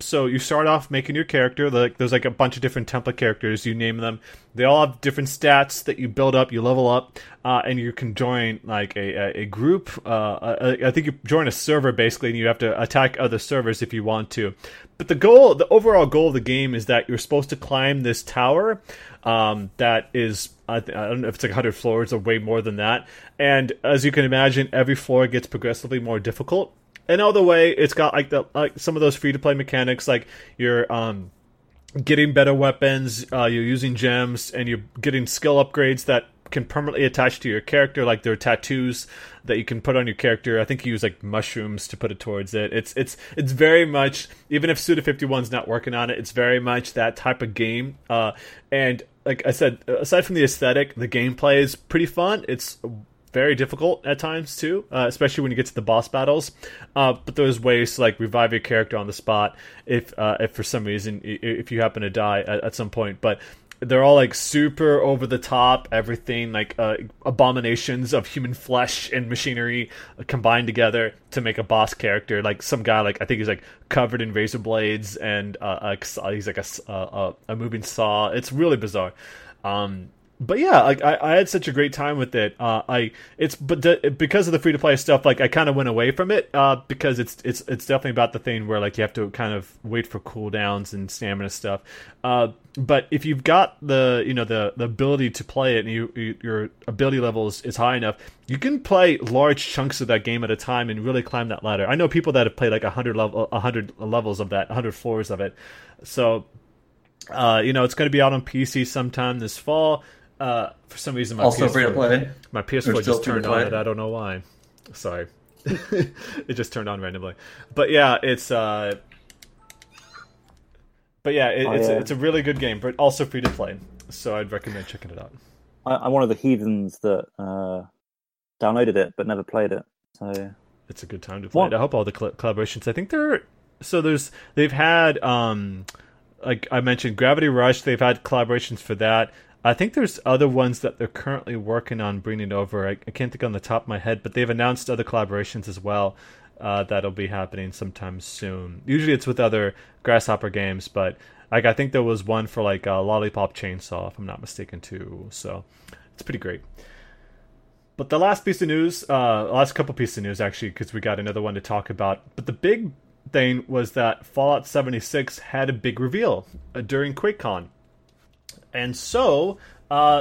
So you start off making your character. Like, there's like a bunch of different template characters. You name them. They all have different stats that you build up. You level up, and you can join like a group. I think you join a server basically, and you have to attack other servers if you want to. But the goal, the overall goal of the game, is that you're supposed to climb this tower. That is, I don't know if it's like 100 floors or way more than that. And as you can imagine, every floor gets progressively more difficult. And all the way, it's got like the some of those free-to-play mechanics, like you're getting better weapons, you're using gems, and you're getting skill upgrades that can permanently attach to your character. Like there are tattoos that you can put on your character. I think you use like mushrooms to put it towards it. It's very much, even if Suda51's not working on it, it's very much that type of game. And like I said, aside from the aesthetic, the gameplay is pretty fun. It's very difficult at times too, especially when you get to the boss battles, but there's ways to like revive your character on the spot if for some reason if you happen to die at some point. But they're all like super over the top, everything like abominations of human flesh and machinery combined together to make a boss character. Like some guy, like I think he's like covered in razor blades and he's like a moving saw. It's really bizarre. But yeah, like I had such a great time with it. Because of the free to play stuff, like I kind of went away from it because it's definitely about the thing where like you have to kind of wait for cooldowns and stamina stuff. But if you've got the ability to play it and your ability level is high enough, you can play large chunks of that game at a time and really climb that ladder. I know people that have played like 100 levels of that, 100 floors of it. So it's going to be out on PC sometime this fall. For some reason, my PS4 just turned on it. I don't know why. Sorry, it just turned on randomly. But yeah, it's a really good game, but also free to play. So I'd recommend checking it out. I'm one of the heathens that downloaded it but never played it. So it's a good time to play it. I hope all the collaborations. I think they've had like I mentioned, Gravity Rush. They've had collaborations for that. I think there's other ones that they're currently working on bringing over. I can't think on the top of my head, but they've announced other collaborations as well that'll be happening sometime soon. Usually it's with other Grasshopper games, but like I think there was one for like Lollipop Chainsaw, if I'm not mistaken, too. So it's pretty great. But the last piece of news, last couple pieces of news actually, because we got another one to talk about. But the big thing was that Fallout 76 had a big reveal during QuakeCon. And so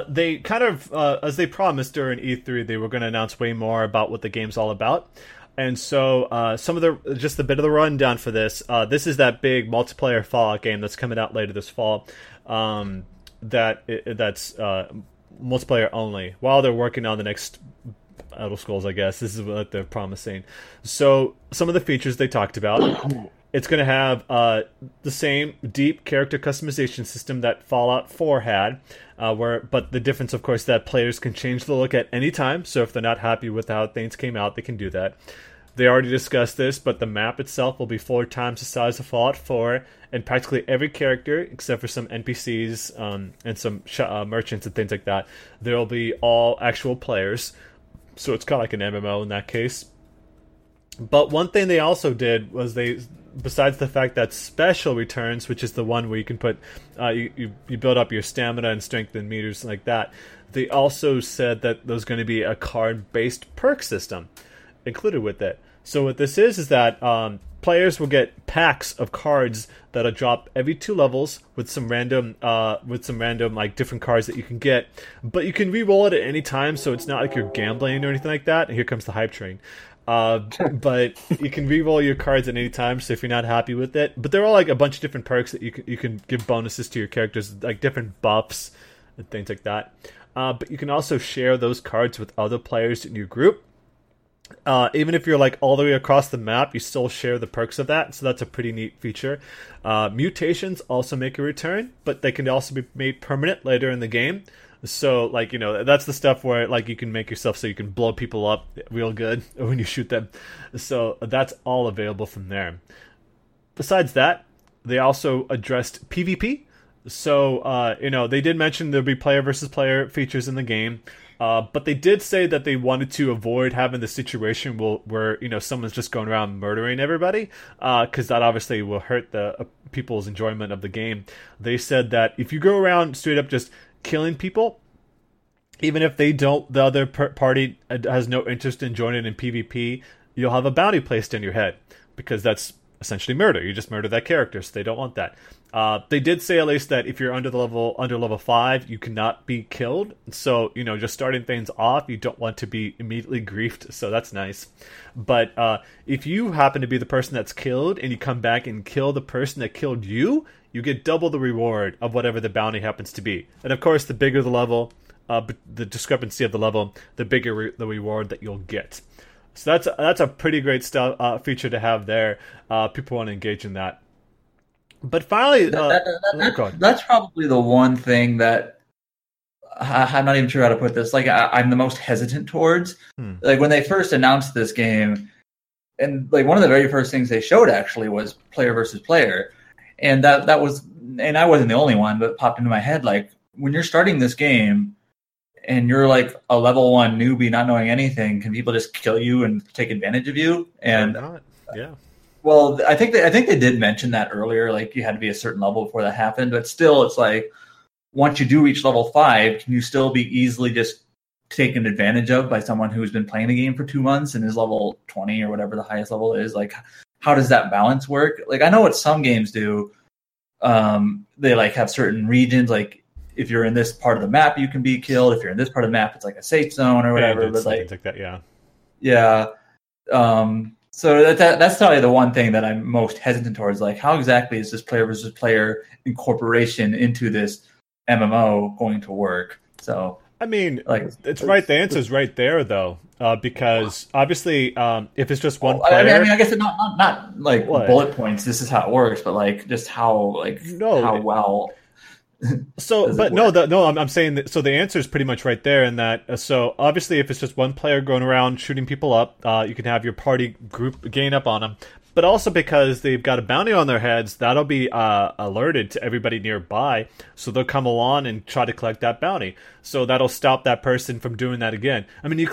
they kind of, as they promised during E3, they were going to announce way more about what the game's all about. And so some of the, just a bit of the rundown for this. This is that big multiplayer Fallout game that's coming out later this fall. That's multiplayer only. While they're working on the next Elder Scrolls, I guess this is what they're promising. So some of the features they talked about. It's going to have the same deep character customization system that Fallout 4 had, but the difference, of course, that players can change the look at any time, so if they're not happy with how things came out, they can do that. They already discussed this, but the map itself will be 4 times the size of Fallout 4, and practically every character, except for some NPCs and some merchants and things like that, there will be all actual players, so it's kind of like an MMO in that case. But one thing they also did was they... Besides the fact that special returns, which is the one where you can put, you build up your stamina and strength and meters like that, they also said that there's going to be a card-based perk system included with it. So what this is that players will get packs of cards that'll drop every 2 levels with some random, like different cards that you can get. But you can re-roll it at any time, so it's not like you're gambling or anything like that. And here comes the hype train. But you can re-roll your cards at any time, so if you're not happy with it. But there are like a bunch of different perks that you can give bonuses to your characters, like different buffs and things like that. But you can also share those cards with other players in your group. Even if you're like all the way across the map, you still share the perks of that, so that's a pretty neat feature. Mutations also make a return, but they can also be made permanent later in the game. So, like, you know, that's the stuff where, like, you can make yourself so you can blow people up real good when you shoot them. So that's all available from there. Besides that, they also addressed PvP. So, they did mention there'll be player versus player features in the game. But they did say that they wanted to avoid having the situation where you know someone's just going around murdering everybody, because that obviously will hurt the people's enjoyment of the game. They said that if you go around straight up just killing people, even if they don't, the other party has no interest in joining in PvP, you'll have a bounty placed in your head, because that's essentially murder. You just murder that character, so they don't want that. They did say at least that if you're under level 5, you cannot be killed. So, you know, just starting things off, you don't want to be immediately griefed, so that's nice. But if you happen to be the person that's killed and you come back and kill the person that killed you, you get double the reward of whatever the bounty happens to be. And of course, the bigger the level, the discrepancy of the level, the bigger the reward that you'll get. So that's a pretty great feature to have there. People want to engage in that. But finally... that's probably the one thing that... I'm not even sure how to put this. Like, I'm the most hesitant towards. Like, when they first announced this game, and like one of the very first things they showed, actually, was player versus player. And that was... And I wasn't the only one, but it popped into my head, like, when you're starting this game... and you're like a level 1 newbie not knowing anything, can people just kill you and take advantage of you? And not. Yeah. Well, I think they did mention that earlier, like you had to be a certain level before that happened, but still it's like once you do reach level 5, can you still be easily just taken advantage of by someone who's been playing the game for 2 months and is level 20 or whatever the highest level is? Like, how does that balance work? Like, I know what some games do. They like have certain regions, like if you're in this part of the map, you can be killed. If you're in this part of the map, it's like a safe zone or whatever. Yeah, but like that, yeah. Yeah. So that's probably the one thing that I'm most hesitant towards. Like, how exactly is this player versus player incorporation into this MMO going to work? So, I mean, like, it's right. The answer's right there, though, because obviously, if it's just one player, I mean, I guess it's not like what? Bullet points. This is how it works, but like just how like no, how well. So, but no, I'm saying that. So the answer is pretty much right there in that. So obviously, if it's just one player going around shooting people up, you can have your party group gain up on them. But also because they've got a bounty on their heads, that'll be alerted to everybody nearby. So they'll come along and try to collect that bounty. So that'll stop that person from doing that again. I mean, you'll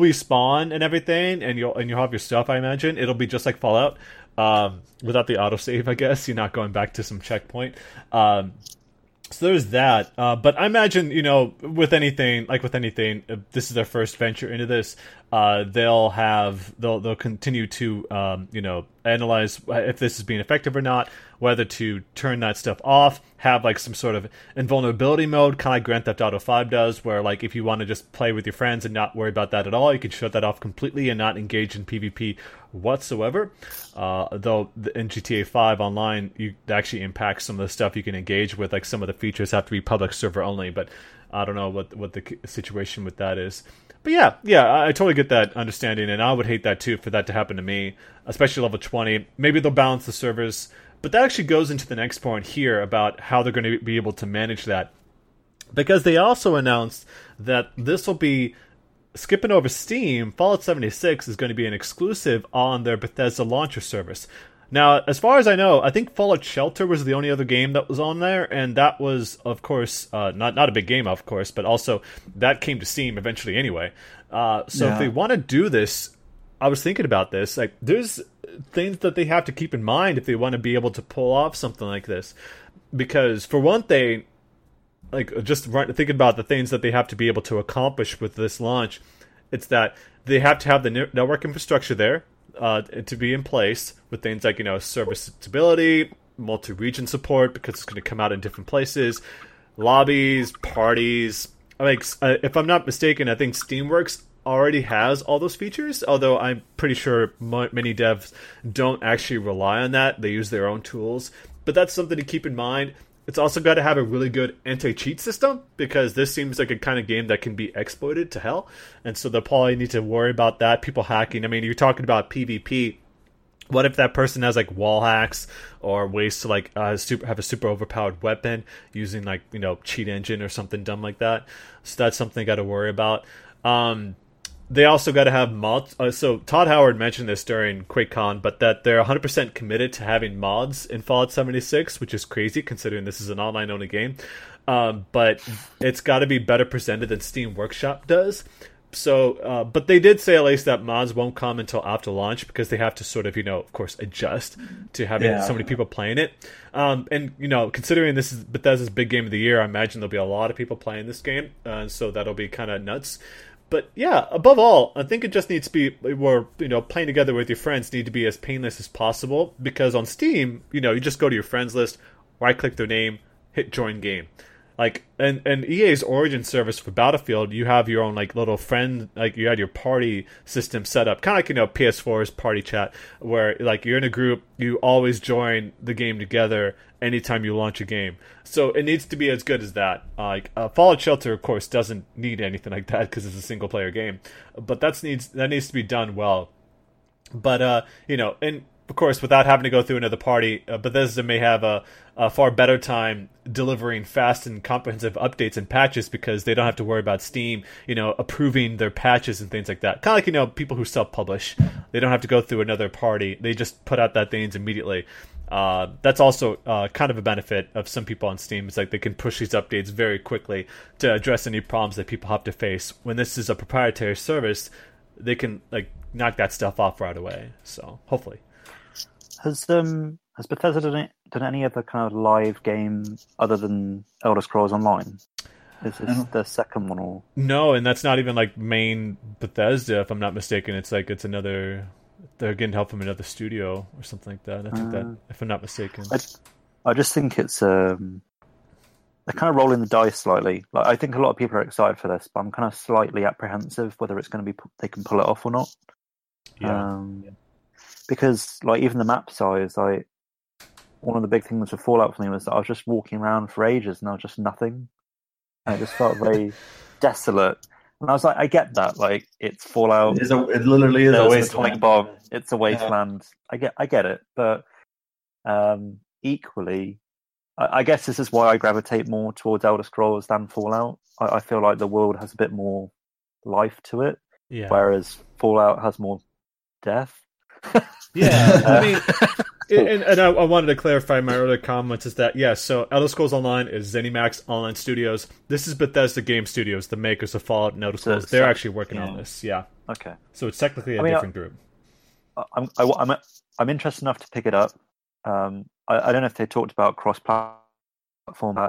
respawn and everything, and you'll have your stuff. I imagine it'll be just like Fallout, without the autosave. I guess you're not going back to some checkpoint. So there's that, but I imagine, you know, with anything, if this is their first venture into this, they'll continue to, you know, analyze if this is being effective or not, whether to turn that stuff off, have like some sort of invulnerability mode, kind of like Grand Theft Auto 5 does, where like if you want to just play with your friends and not worry about that at all, you can shut that off completely and not engage in PvP whatsoever. Though in GTA 5 Online, you actually impacts some of the stuff you can engage with, like some of the features have to be public server only, but I don't know what the situation with that is. But yeah, I totally get that understanding, and I would hate that too for that to happen to me, especially level 20. Maybe they'll balance the servers, but that actually goes into the next point here about how they're going to be able to manage that, because they also announced that this will be, skipping over Steam, Fallout 76 is going to be an exclusive on their Bethesda launcher service. Now, as far as I know, I think Fallout Shelter was the only other game that was on there, and that was, of course, not a big game, of course, but also that came to Steam eventually anyway. So if they want to do this, I was thinking about this, like there's things that they have to keep in mind if they want to be able to pull off something like this. Because for one thing, like just thinking about the things that they have to be able to accomplish with this launch, it's that they have to have the network infrastructure there. To be in place with things like, you know, serviceability, multi-region support, because it's going to come out in different places, lobbies, parties. I mean, if I'm not mistaken, I think Steamworks already has all those features, although I'm pretty sure many devs don't actually rely on that. They use their own tools. But that's something to keep in mind. It's also got to have a really good anti-cheat system, because this seems like a kind of game that can be exploited to hell. And so they'll probably need to worry about that. People hacking. I mean, you're talking about PvP. What if that person has like wall hacks or ways to like have a super overpowered weapon using like, you know, cheat engine or something dumb like that? So that's something I got to worry about. they also got to have mods. So Todd Howard mentioned this during QuakeCon, but that they're 100% committed to having mods in Fallout 76, which is crazy considering this is an online-only game. But it's got to be better presented than Steam Workshop does. So, but they did say at least that mods won't come until after launch because they have to sort of, you know, of course, adjust to having so many people playing it. And, you know, considering this is Bethesda's big game of the year, I imagine there'll be a lot of people playing this game. So that'll be kind of nuts. But yeah, above all, I think it just needs to be where, you know, playing together with your friends need to be as painless as possible, because on Steam, you know, you just go to your friends list, right click their name, hit join game. Like, and EA's Origin service for Battlefield, you have your own, like, little friend, like, you had your party system set up. Kind of like, you know, PS4's party chat, where, like, you're in a group, you always join the game together anytime you launch a game. So it needs to be as good as that. Like, Fallout Shelter, of course, doesn't need anything like that because it's a single-player game. But that needs to be done well. But, you know, and... of course, without having to go through another party, Bethesda may have a far better time delivering fast and comprehensive updates and patches because they don't have to worry about Steam, you know, approving their patches and things like that. Kind of like, you know, people who self-publish. They don't have to go through another party. They just put out that things immediately. That's also kind of a benefit of some people on Steam. It's like they can push these updates very quickly to address any problems that people have to face. When this is a proprietary service, they can, like, knock that stuff off right away. So, hopefully. Has Bethesda done any other kind of live game other than Elder Scrolls Online? Is this the second one? Or no, and that's not even like main Bethesda, if I'm not mistaken. It's like it's another. They're getting help from another studio or something like that. I think that, if I'm not mistaken, I just think it's they're kind of rolling the dice slightly. Like, I think a lot of people are excited for this, but I'm kind of slightly apprehensive whether it's going to be they can pull it off or not. Yeah. Because, like, even the map size, like, one of the big things with Fallout for me was that I was just walking around for ages and there was just nothing. And it just felt very desolate. And I was like, I get that. Like, it's Fallout. It literally is a wasteland. Bomb. It's a wasteland. Yeah. I get it. But equally, I guess this is why I gravitate more towards Elder Scrolls than Fallout. I feel like the world has a bit more life to it, whereas Fallout has more death. Yeah, I mean, I wanted to clarify my earlier comments is that, so Elder Scrolls Online is ZeniMax Online Studios. This is Bethesda Game Studios, the makers of Fallout and Elder Scrolls. They're actually working on this, Okay. So it's technically a different group. I'm interested enough to pick it up. I don't know if they talked about cross-platform.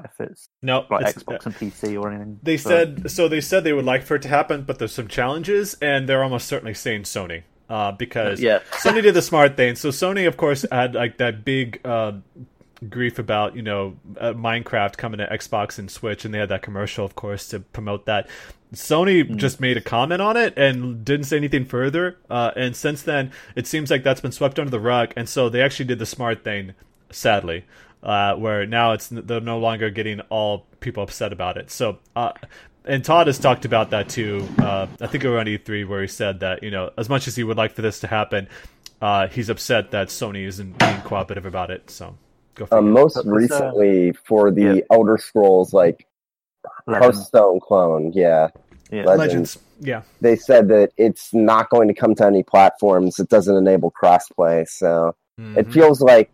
If it's like it's, Xbox and PC or anything. They said they would like for it to happen, but there's some challenges, and they're almost certainly saying Sony. Because Sony did the smart thing. So Sony, of course, had like that big grief about, you know, Minecraft coming to Xbox and Switch, and they had that commercial, of course, to promote that. Sony just made a comment on it and didn't say anything further. And since then, it seems like that's been swept under the rug. And so they actually did the smart thing, sadly, where now they're no longer getting all people upset about it. So. And Todd has talked about that too. I think around E3, where he said that, you know, as much as he would like for this to happen, he's upset that Sony isn't being cooperative about it. So, go for it. Most recently, for the Elder Scrolls, like Hearthstone clone, Legends, they said that it's not going to come to any platforms. It doesn't enable crossplay, so it feels like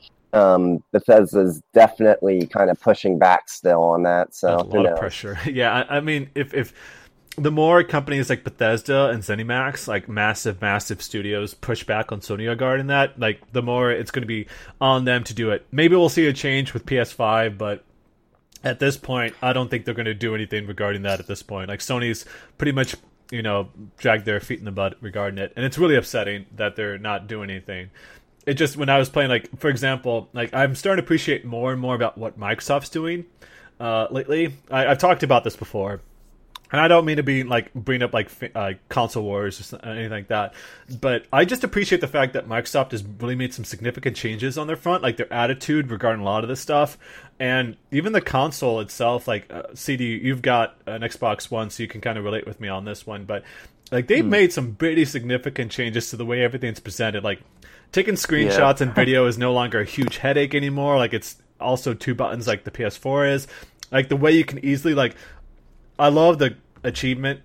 Bethesda's definitely kind of pushing back still on that. So that's a lot of pressure. I mean, if the more companies like Bethesda and ZeniMax, like massive studios, push back on Sony regarding that, like the more it's going to be on them to do it. Maybe we'll see a change with PS5, but at this point, I don't think they're going to do anything regarding that at this point. Like Sony's pretty much, you know, dragged their feet in the mud regarding it, and it's really upsetting that they're not doing anything. It just, when I was playing, like, for example, like, I'm starting to appreciate more and more about what Microsoft's doing lately. I've talked about this before, and I don't mean to be, like, bring up, like, console wars or anything like that, but I just appreciate the fact that Microsoft has really made some significant changes on their front, like, their attitude regarding a lot of this stuff, and even the console itself, like, CD, you've got an Xbox One, so you can kind of relate with me on this one, but, like, they've made some pretty significant changes to the way everything's presented, like, taking screenshots and video is no longer a huge headache anymore. Like, it's also two buttons like the PS4 is. Like, the way you can easily, like... I love the achievement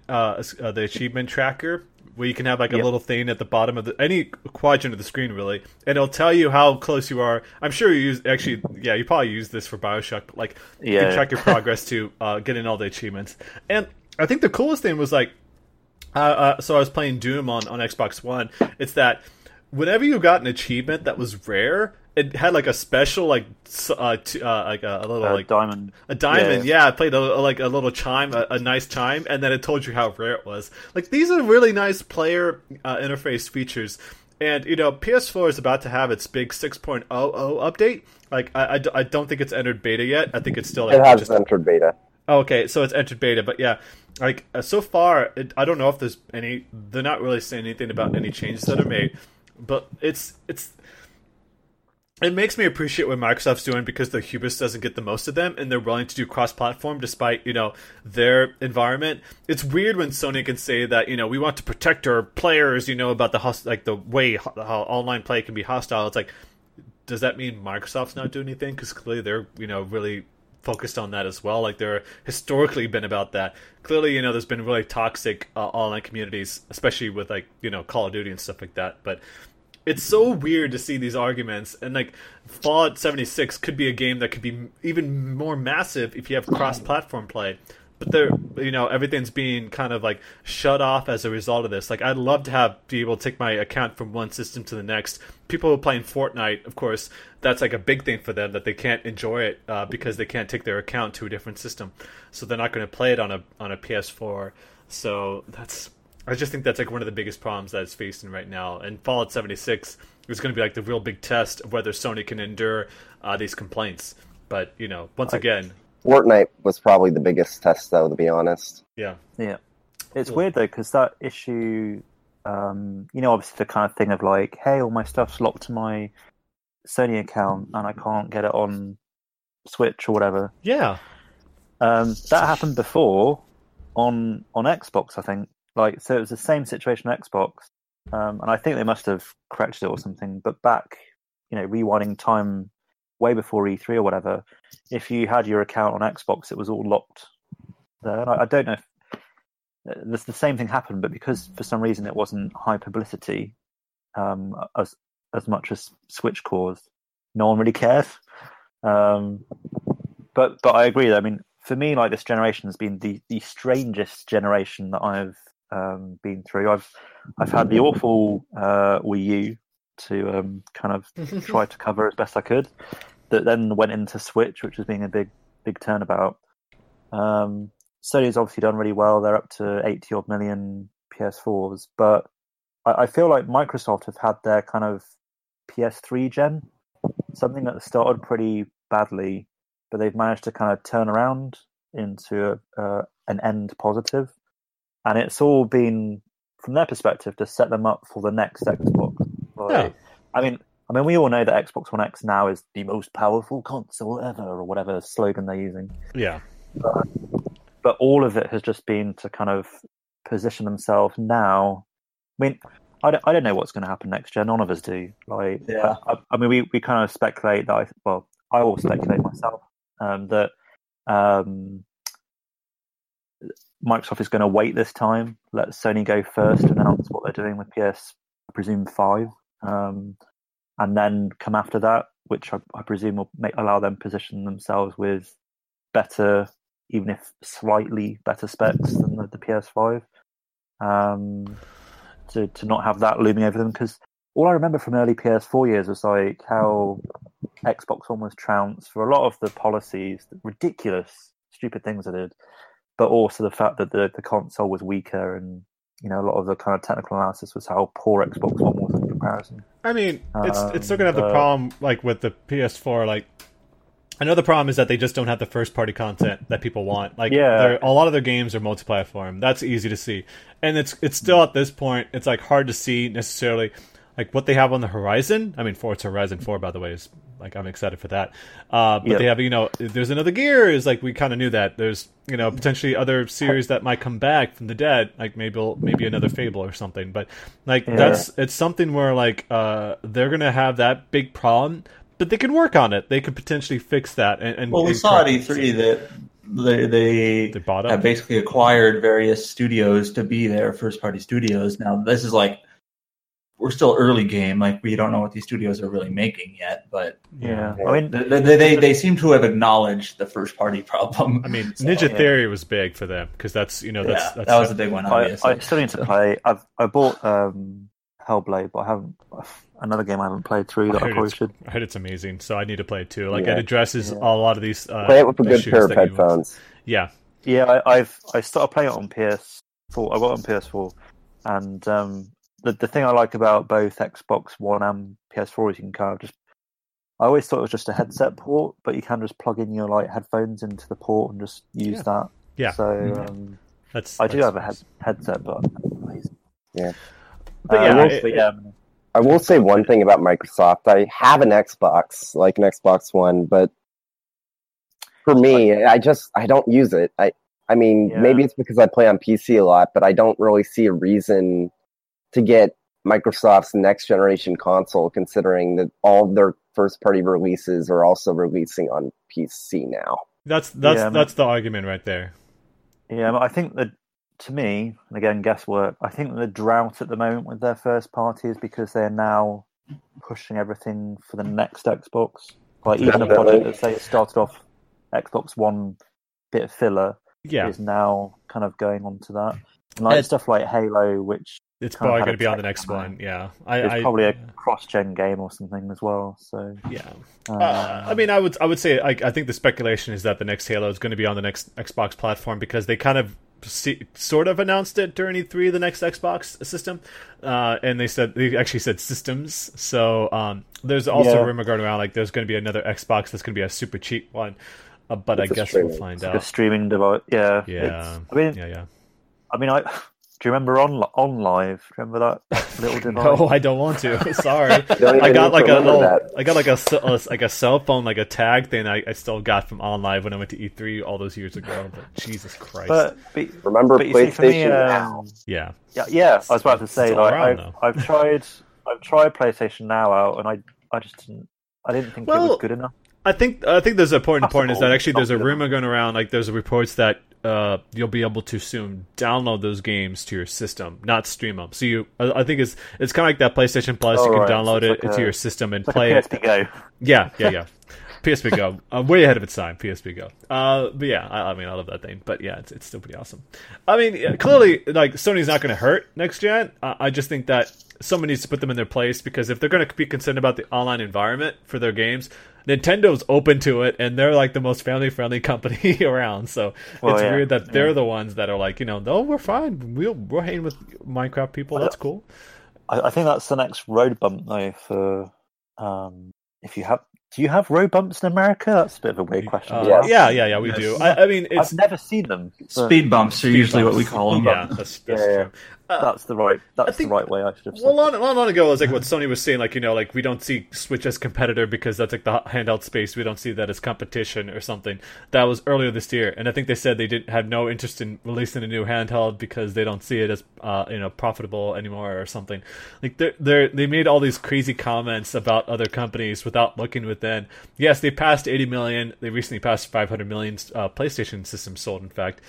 tracker where you can have like a little thing at the bottom of any quadrant of the screen, really, and it'll tell you how close you are. I'm sure you you probably use this for Bioshock, but like you can track your progress to getting all the achievements. And I think the coolest thing was like, so I was playing Doom on Xbox One. It's that whenever you got an achievement that was rare, it had like a special diamond. It played a little chime, a nice chime, and then it told you how rare it was. Like, these are really nice player interface features. And, you know, PS4 is about to have its big 6.00 update. Like, I don't think it's entered beta yet. I think it's still... It has entered beta. Oh, okay, so it's entered beta, but yeah. Like, so far, I don't know if there's any... They're not really saying anything about any changes that are made. But it makes me appreciate what Microsoft's doing, because their hubris doesn't get the most of them, and they're willing to do cross-platform despite, you know, their environment. It's weird when Sony can say that, you know, we want to protect our players, you know, about the way how online play can be hostile. It's like, does that mean Microsoft's not doing anything? Because clearly they're, you know, really focused on that as well. Like, they're historically been about that. Clearly, you know, there's been really toxic online communities, especially with, like, you know, Call of Duty and stuff like that. But it's so weird to see these arguments, and like Fallout 76 could be a game that could be even more massive if you have cross-platform play, but they're, you know, everything's being kind of like shut off as a result of this. Like, I'd love to be able to take my account from one system to the next. People who are playing Fortnite, of course, that's like a big thing for them, that they can't enjoy it because they can't take their account to a different system, so they're not going to play it on a PS4. So that's... I just think that's like one of the biggest problems that it's facing right now. And Fallout 76 is going to be like the real big test of whether Sony can endure these complaints. But, you know, once again... Fortnite was probably the biggest test, though, to be honest. Yeah. Yeah. It's weird, though, because that issue... you know, obviously the kind of thing of like, hey, all my stuff's locked to my Sony account and I can't get it on Switch or whatever. Yeah. That happened before on Xbox, I think. Like, so it was the same situation on Xbox, and I think they must have corrected it or something. But back, you know, rewinding time way before E3 or whatever, if you had your account on Xbox, it was all locked there. And I don't know if the same thing happened, but because for some reason it wasn't high publicity as much as Switch caused, no one really cares. But I agree. I mean, for me, like, this generation has been the strangest generation that I've been through. I've had the awful Wii U to kind of try to cover as best I could. That then went into Switch, which was being a big turnabout. Sony's obviously done really well. They're up to 80 odd million PS4s, but I feel like Microsoft have had their kind of PS3 gen, something that started pretty badly, but they've managed to kind of turn around into an end positive. And it's all been, from their perspective, to set them up for the next Xbox. Like, I mean, we all know that Xbox One X now is the most powerful console ever, or whatever slogan they're using. Yeah. But all of it has just been to kind of position themselves now. I mean, I don't know what's going to happen next year. None of us do. Like, yeah. I mean, we kind of speculate that. I will speculate myself that. Microsoft is going to wait this time, let Sony go first, announce what they're doing with PS, I presume, 5, and then come after that, which I presume will allow them position themselves with better, even if slightly better specs than the PS5, to not have that looming over them. Because all I remember from early PS4 years was like how Xbox One was trounced for a lot of the policies, ridiculous, stupid things they did. But also the fact that the console was weaker, and, you know, a lot of the kind of technical analysis was how poor Xbox One was in comparison. I mean, it's still going to have the problem, like, with the PS4. Like, another problem is that they just don't have the first-party content that people want. Like, a lot of their games are multi-platform. That's easy to see. And it's still, at this point, it's, like, hard to see necessarily, like, what they have on the horizon. I mean, Forza Horizon 4, by the way, is, like, I'm excited for that. But they have, you know, there's another Gear. Is like, we kind of knew that. There's, you know, potentially other series that might come back from the dead, like maybe another Fable or something. But, like, it's something where, like, they're going to have that big problem, but they can work on it. They could potentially fix that. And we saw at E3 that They bought up. Have basically acquired various studios to be their first party studios. Now this is like, we're still early game. Like we don't know what these studios are really making yet, but yeah, I mean, they seem to have acknowledged the first party problem. I mean, Ninja Theory was big for them because that's, you know, that was a big one. Obviously. I still need to play. I bought Hellblade, but I haven't. Another game I haven't played through that I probably should. I heard it's amazing, so I need to play it too. Like it addresses a lot of these. Play it with a good pair of headphones. Yeah. I started playing it on PS4. I got on PS4, and the thing I like about both Xbox One and PS4 is you can kind of just. I always thought it was just a headset port, but you can just plug in your like headphones into the port and just use that. Yeah. So I do have a headset, but yeah. I will say one thing about Microsoft. I have an Xbox, like an Xbox One, but for me, I don't use it. I mean, maybe it's because I play on PC a lot, but I don't really see a reason to get Microsoft's next generation console, considering that all their first party releases are also releasing on PC now. That's the argument right there. Yeah, I think that. To me, and again, guesswork, I think the drought at the moment with their first party is because they're now pushing everything for the next Xbox. Like, even a project that, say, started off Xbox One bit of filler is now kind of going on to that. And like stuff like Halo, which... It's probably going to be on the next one, yeah. It's probably a cross-gen game or something as well, so... Yeah. I would say, I think the speculation is that the next Halo is going to be on the next Xbox platform because they kind of... sort of announced it during E3, the next Xbox system, and they actually said systems. So there's also a rumor going around like there's going to be another Xbox that's going to be a super cheap one, but it's I guess we'll find out. Like a streaming device, do you remember on live? Remember that little device? No, I don't want to. Sorry, I got like a cell phone, like a tag thing. I still got from on live when I went to E3 all those years ago. But Jesus Christ! But remember PlayStation Now? Yeah. I was about to say like I've tried PlayStation Now out, and I didn't think it was good enough. I think there's an important point is that actually there's a rumor going around, like there's reports that you'll be able to soon download those games to your system, not stream them. So I think it's kind of like that PlayStation Plus. Download it to your system and play it. PSP Go. Yeah. PSP Go. I'm way ahead of its time. PSP Go. But yeah, I mean, I love that thing. But yeah, it's still pretty awesome. I mean, clearly, like Sony's not going to hurt next gen. I just think that someone needs to put them in their place because if they're going to be concerned about the online environment for their games. Nintendo's open to it, and they're like the most family-friendly company around. So it's weird that they're the ones that are like, you know, no, we're fine. We're hanging with Minecraft people. That's cool. I think that's the next road bump, though. For if you have, do you have road bumps in America? That's a bit of a weird question. Yeah, we do. I mean, I've never seen them. Speed bumps are usually what we call them. Yeah, that's true. That's the right. That's the right way I should have said. Well, long ago, it was like what Sony was saying, like you know, like we don't see Switch as competitor because that's like the handheld space. We don't see that as competition or something. That was earlier this year, and I think they said they didn't have no interest in releasing a new handheld because they don't see it as profitable anymore or something. Like they made all these crazy comments about other companies without looking within. Yes, they passed 80 million. They recently passed 500 million PlayStation systems sold. In fact.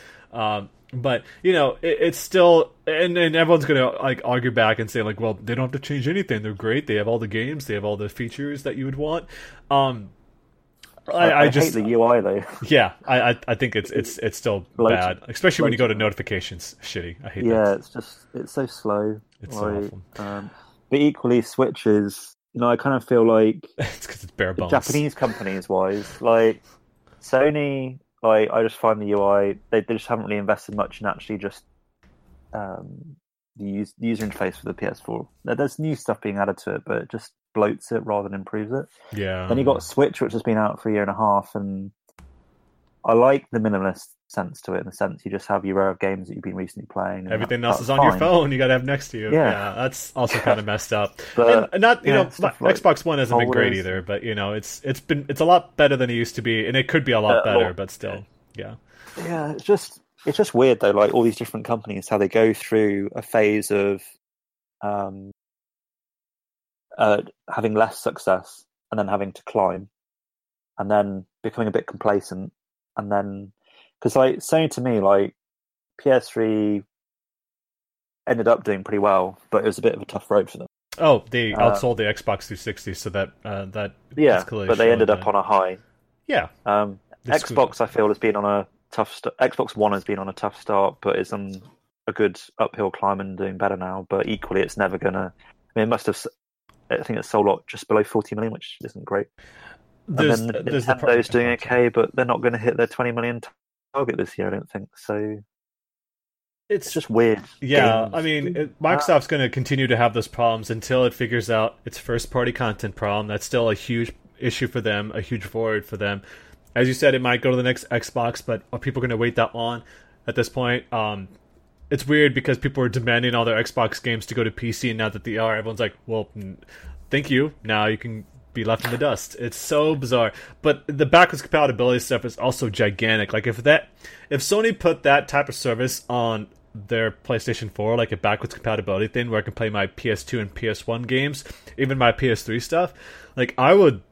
But you know, it's still, and everyone's gonna like argue back and say like, well, they don't have to change anything. They're great. They have all the games. They have all the features that you would want. I just hate the UI though. Yeah, I think it's still bad, especially when you go to notifications. Shitty. I hate. Yeah, that. It's just it's so slow. It's like, so awful. But equally, Switches. You know, I kind of feel like it's because it's bare bones. Japanese companies wise, like Sony. Like, I just find the UI, they just haven't really invested much in actually just the user interface for the PS4. There's new stuff being added to it, but it just bloats it rather than improves it. Yeah. Then you got Switch, which has been out for a year and a half, and I like the minimalist sense to it in the sense you just have your row of games that you've been recently playing. Everything else is on your phone. You got to have next to you. Yeah, that's also kind of messed up. But, and not you know, Xbox One hasn't been great either, but you know, it's a lot better than it used to be, and it could be a lot better, but still, yeah. It's just weird though. Like all these different companies, how they go through a phase of having less success, and then having to climb, and then becoming a bit complacent, and then Because, like, Sony to me, like, PS3 ended up doing pretty well, but it was a bit of a tough road for them. Oh, they outsold the Xbox 360, so that yeah, but they ended up on a high. Yeah. Xbox, I feel, has been on a tough start. Xbox One has been on a tough start, but it's on a good uphill climb and doing better now. But equally, it's never gonna. I mean, it must have. I think it's sold out just below 40 million, which isn't great. And then Nintendo's doing okay, but they're not going to hit their 20 million target this year, I don't think. So. It's just weird. Yeah, games. I mean, Microsoft's going to continue to have those problems until it figures out its first-party content problem. That's still a huge issue for them, a huge void for them. As you said, it might go to the next Xbox, but are people going to wait that long at this point? It's weird because people are demanding all their Xbox games to go to PC, and now that they are, everyone's like, well, thank you. Now you can be left in the dust. It's so bizarre. But the backwards compatibility stuff is also gigantic. Like, if Sony put that type of service on their PlayStation 4, like a backwards compatibility thing where I can play my PS2 and PS1 games, even my PS3 stuff, like I would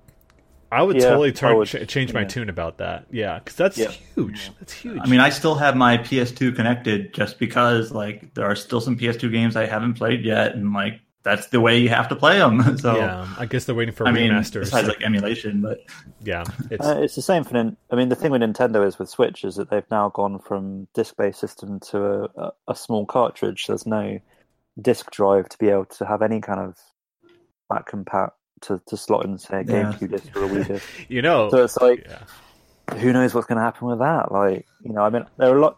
totally change my tune about that. Yeah, because that's huge. That's huge. I mean, I still have my PS2 connected just because, like, there are still some PS2 games I haven't played yet, and, like, that's the way you have to play them. So yeah, I guess they're waiting for remasters. Besides, like, emulation, but yeah, it's the same for. I mean, the thing with Nintendo is with Switch is that they've now gone from disc-based system to a small cartridge. There's no disc drive to be able to have any kind of back compat to slot in, say, a GameCube disc or a Wii disc. You know, so it's like, who knows what's going to happen with that? Like, you know, I mean, there are a lot.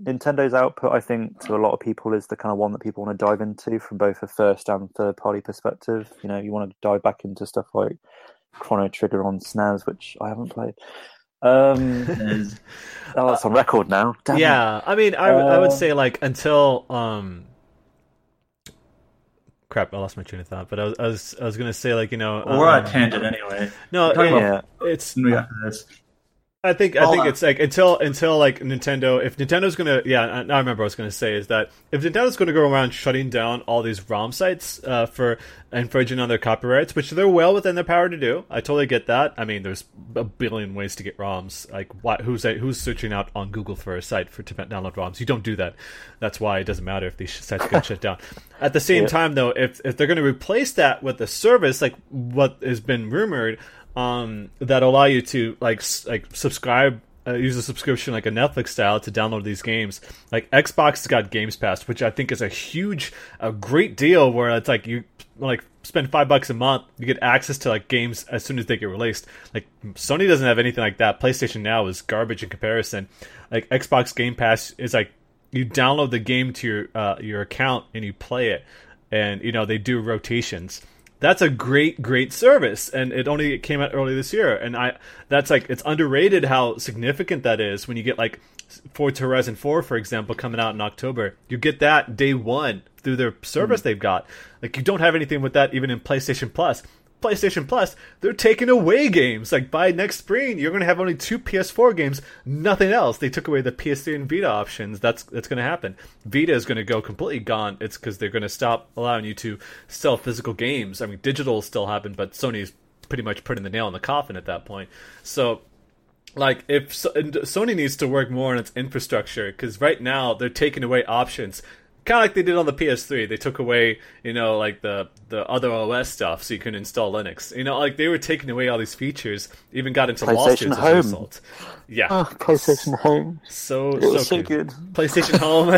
Nintendo's output, I think, to a lot of people is the kind of one that people want to dive into from both a first and third party perspective. You know, you want to dive back into stuff like Chrono Trigger on SNES, which I haven't played. That's on record now. Damn it. I mean, I would say, like, until crap, I lost my train of thought, but I was going to say, like, you know, we're on a tangent anyway. No, it's this. I think it's like until like Nintendo, if Nintendo's gonna I remember what I was gonna say is that if Nintendo's gonna go around shutting down all these ROM sites for infringing on their copyrights, which they're well within their power to do, I totally get that. I mean, there's a billion ways to get ROMs. Like, who's searching out on Google for a site to download ROMs? You don't do that. That's why it doesn't matter if these sites get shut down. At the same time, though, if they're gonna replace that with a service like what has been rumored. That allow you to like subscribe, use a subscription like a Netflix style to download these games. Like, Xbox got Games Pass, which I think is a great deal where it's like you like spend $5 a month, you get access to like games as soon as they get released. Like, Sony doesn't have anything like that. PlayStation Now is garbage in comparison. Like, Xbox Game Pass is like you download the game to your account and you play it, and you know they do rotations. That's a great, great service, and it only came out early this year. And that's like, it's underrated how significant that is when you get like Forza Horizon 4, for example, coming out in October. You get that day one through their service they've got. Like, you don't have anything with that even in PlayStation Plus. PlayStation Plus, they're taking away games. Like, by next spring, you're going to have only 2 PS4 games, nothing else. They took away the PS3 and Vita options. That's going to happen. Vita is going to go completely gone. It's because they're going to stop allowing you to sell physical games. I mean, digital will still happen, but Sony's pretty much putting the nail in the coffin at that point. So, like, Sony needs to work more on its infrastructure, because right now they're taking away options. Kind of like they did on the PS3. They took away, you know, like the other OS stuff, so you couldn't install Linux. You know, like, they were taking away all these features. Even got into PlayStation Home. Yeah, PlayStation Home. So good. PlayStation Home.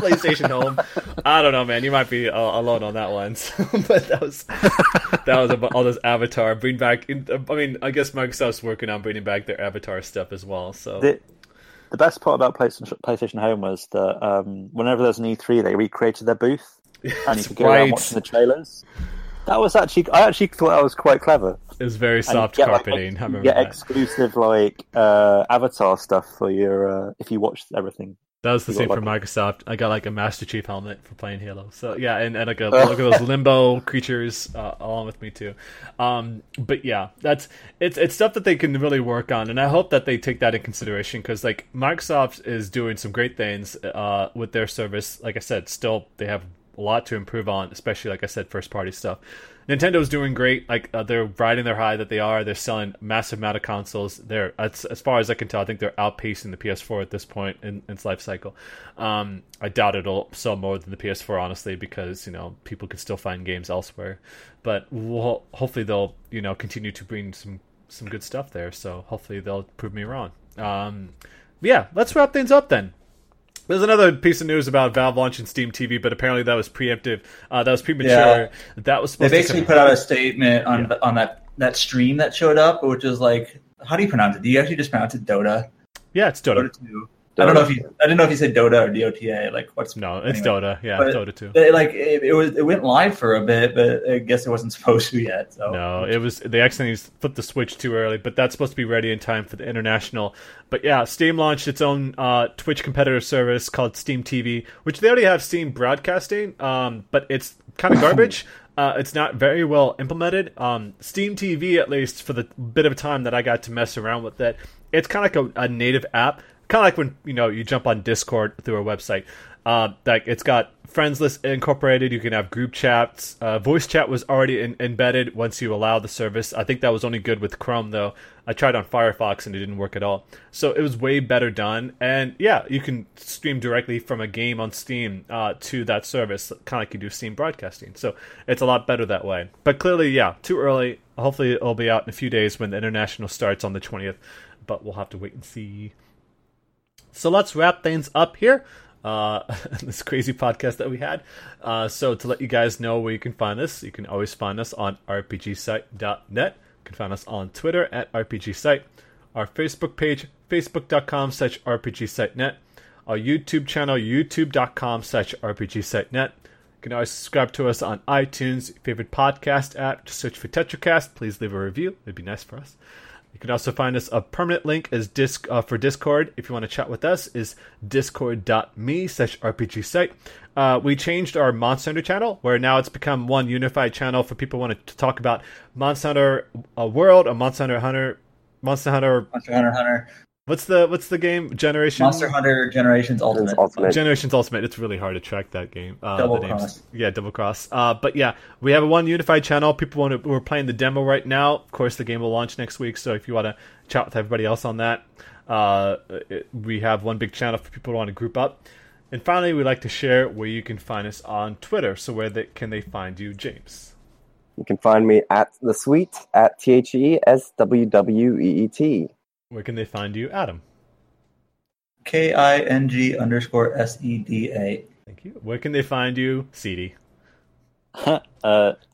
PlayStation Home. I don't know, man. You might be alone on that one. So, but that was about all this Avatar. Bring back. I mean, I guess Microsoft's working on bringing back their Avatar stuff as well. So. The best part about PlayStation Home was that whenever there's an E3, they recreated their booth, and you could go around watching the trailers. That was I actually thought that was quite clever. It was very soft carpeting. Like, you get exclusive like Avatar stuff for your if you watched everything. That was the same for Microsoft. I got like a Master Chief helmet for playing Halo. So yeah, and like a look at those Limbo creatures along with me too. But yeah, it's stuff that they can really work on, and I hope that they take that in consideration, because like Microsoft is doing some great things with their service. Like I said, still they have a lot to improve on, especially, like I said, first party stuff. Nintendo's doing great. Like they're riding their high that they are. They're selling massive amount of consoles. They're, as far as I can tell, I think they're outpacing the PS4 at this point in its life cycle. I doubt it'll sell more than the PS4, honestly, because you know people can still find games elsewhere. But we'll, hopefully they'll continue to bring some good stuff there. So hopefully they'll prove me wrong. Yeah, let's wrap things up then. There's another piece of news about Valve launching Steam TV, but apparently that was preemptive. That was premature. Yeah. That was supposed. They basically put out a statement on that stream that showed up, which is like, how do you pronounce it? Do you actually just pronounce it Dota? Yeah, it's Dota. Dota 2. Dota. I didn't know if you said Dota or DOTA. Like, what's it's Dota. Yeah, it's Dota 2. They, like it went live for a bit, but I guess it wasn't supposed to yet. So no, it was they accidentally flipped the switch too early, but that's supposed to be ready in time for the international. But yeah, Steam launched its own Twitch competitor service called Steam TV, which they already have Steam Broadcasting, but it's kind of garbage. It's not very well implemented. Steam TV, at least for the bit of time that I got to mess around with it, it's kind of like a native app. Kind of like when you jump on Discord through a website. Like it's got friends list incorporated. You can have group chats. Voice chat was already embedded once you allow the service. I think that was only good with Chrome though. I tried on Firefox and it didn't work at all. So it was way better done. And yeah, you can stream directly from a game on Steam to that service, kind of like you do Steam Broadcasting. So it's a lot better that way. But clearly, yeah, too early. Hopefully, it'll be out in a few days when the international starts on the 20th. But we'll have to wait and see. So let's wrap things up here, this crazy podcast that we had. So to let you guys know where you can find us, you can always find us on rpgsite.net. You can find us on Twitter at rpgsite. Our Facebook page, facebook.com/rpgsite.net. Our YouTube channel, youtube.com/rpgsite.net. You can always subscribe to us on iTunes, favorite podcast app. Just search for TetraCast. Please leave a review. It'd be nice for us. You can also find us a permanent link is for Discord. If you want to chat with us, is discord.me/rpgsite. We changed our Monster Hunter channel, where now it's become one unified channel for people who want to talk about Monster Hunter World or Monster Hunter. What's the game? Generations? Monster Hunter Generations Ultimate. Generations Ultimate. It's really hard to track that game. Double Cross. Yeah, Double Cross. But yeah, we have a one unified channel. We're playing the demo right now. Of course, the game will launch next week. So if you want to chat with everybody else on that, we have one big channel for people who want to group up. And finally, we'd like to share where you can find us on Twitter. So where can they find you, James? You can find me at The Sweet, at TheSwweet. Where can they find you, Adam? KING_SEDA. Thank you. Where can they find you, CD? At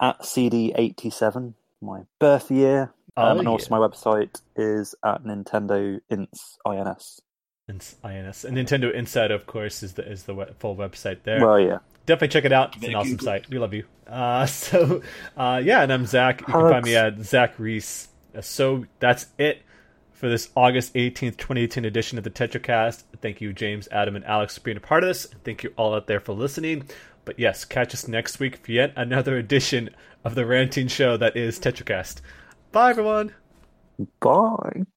CD87, my birth year. And also my website is at Nintendo Ins. And Nintendo Insider, of course, is the full website there. Well, yeah. Definitely check it out. It's an awesome site. We love you. Yeah, and I'm Zach. You can find me at Zach Reese. So that's it for this August 18th, 2018 edition of the TetraCast. Thank you, James, Adam, and Alex for being a part of this. Thank you all out there for listening. But yes, catch us next week for yet another edition of the ranting show that is TetraCast. Bye, everyone. Bye.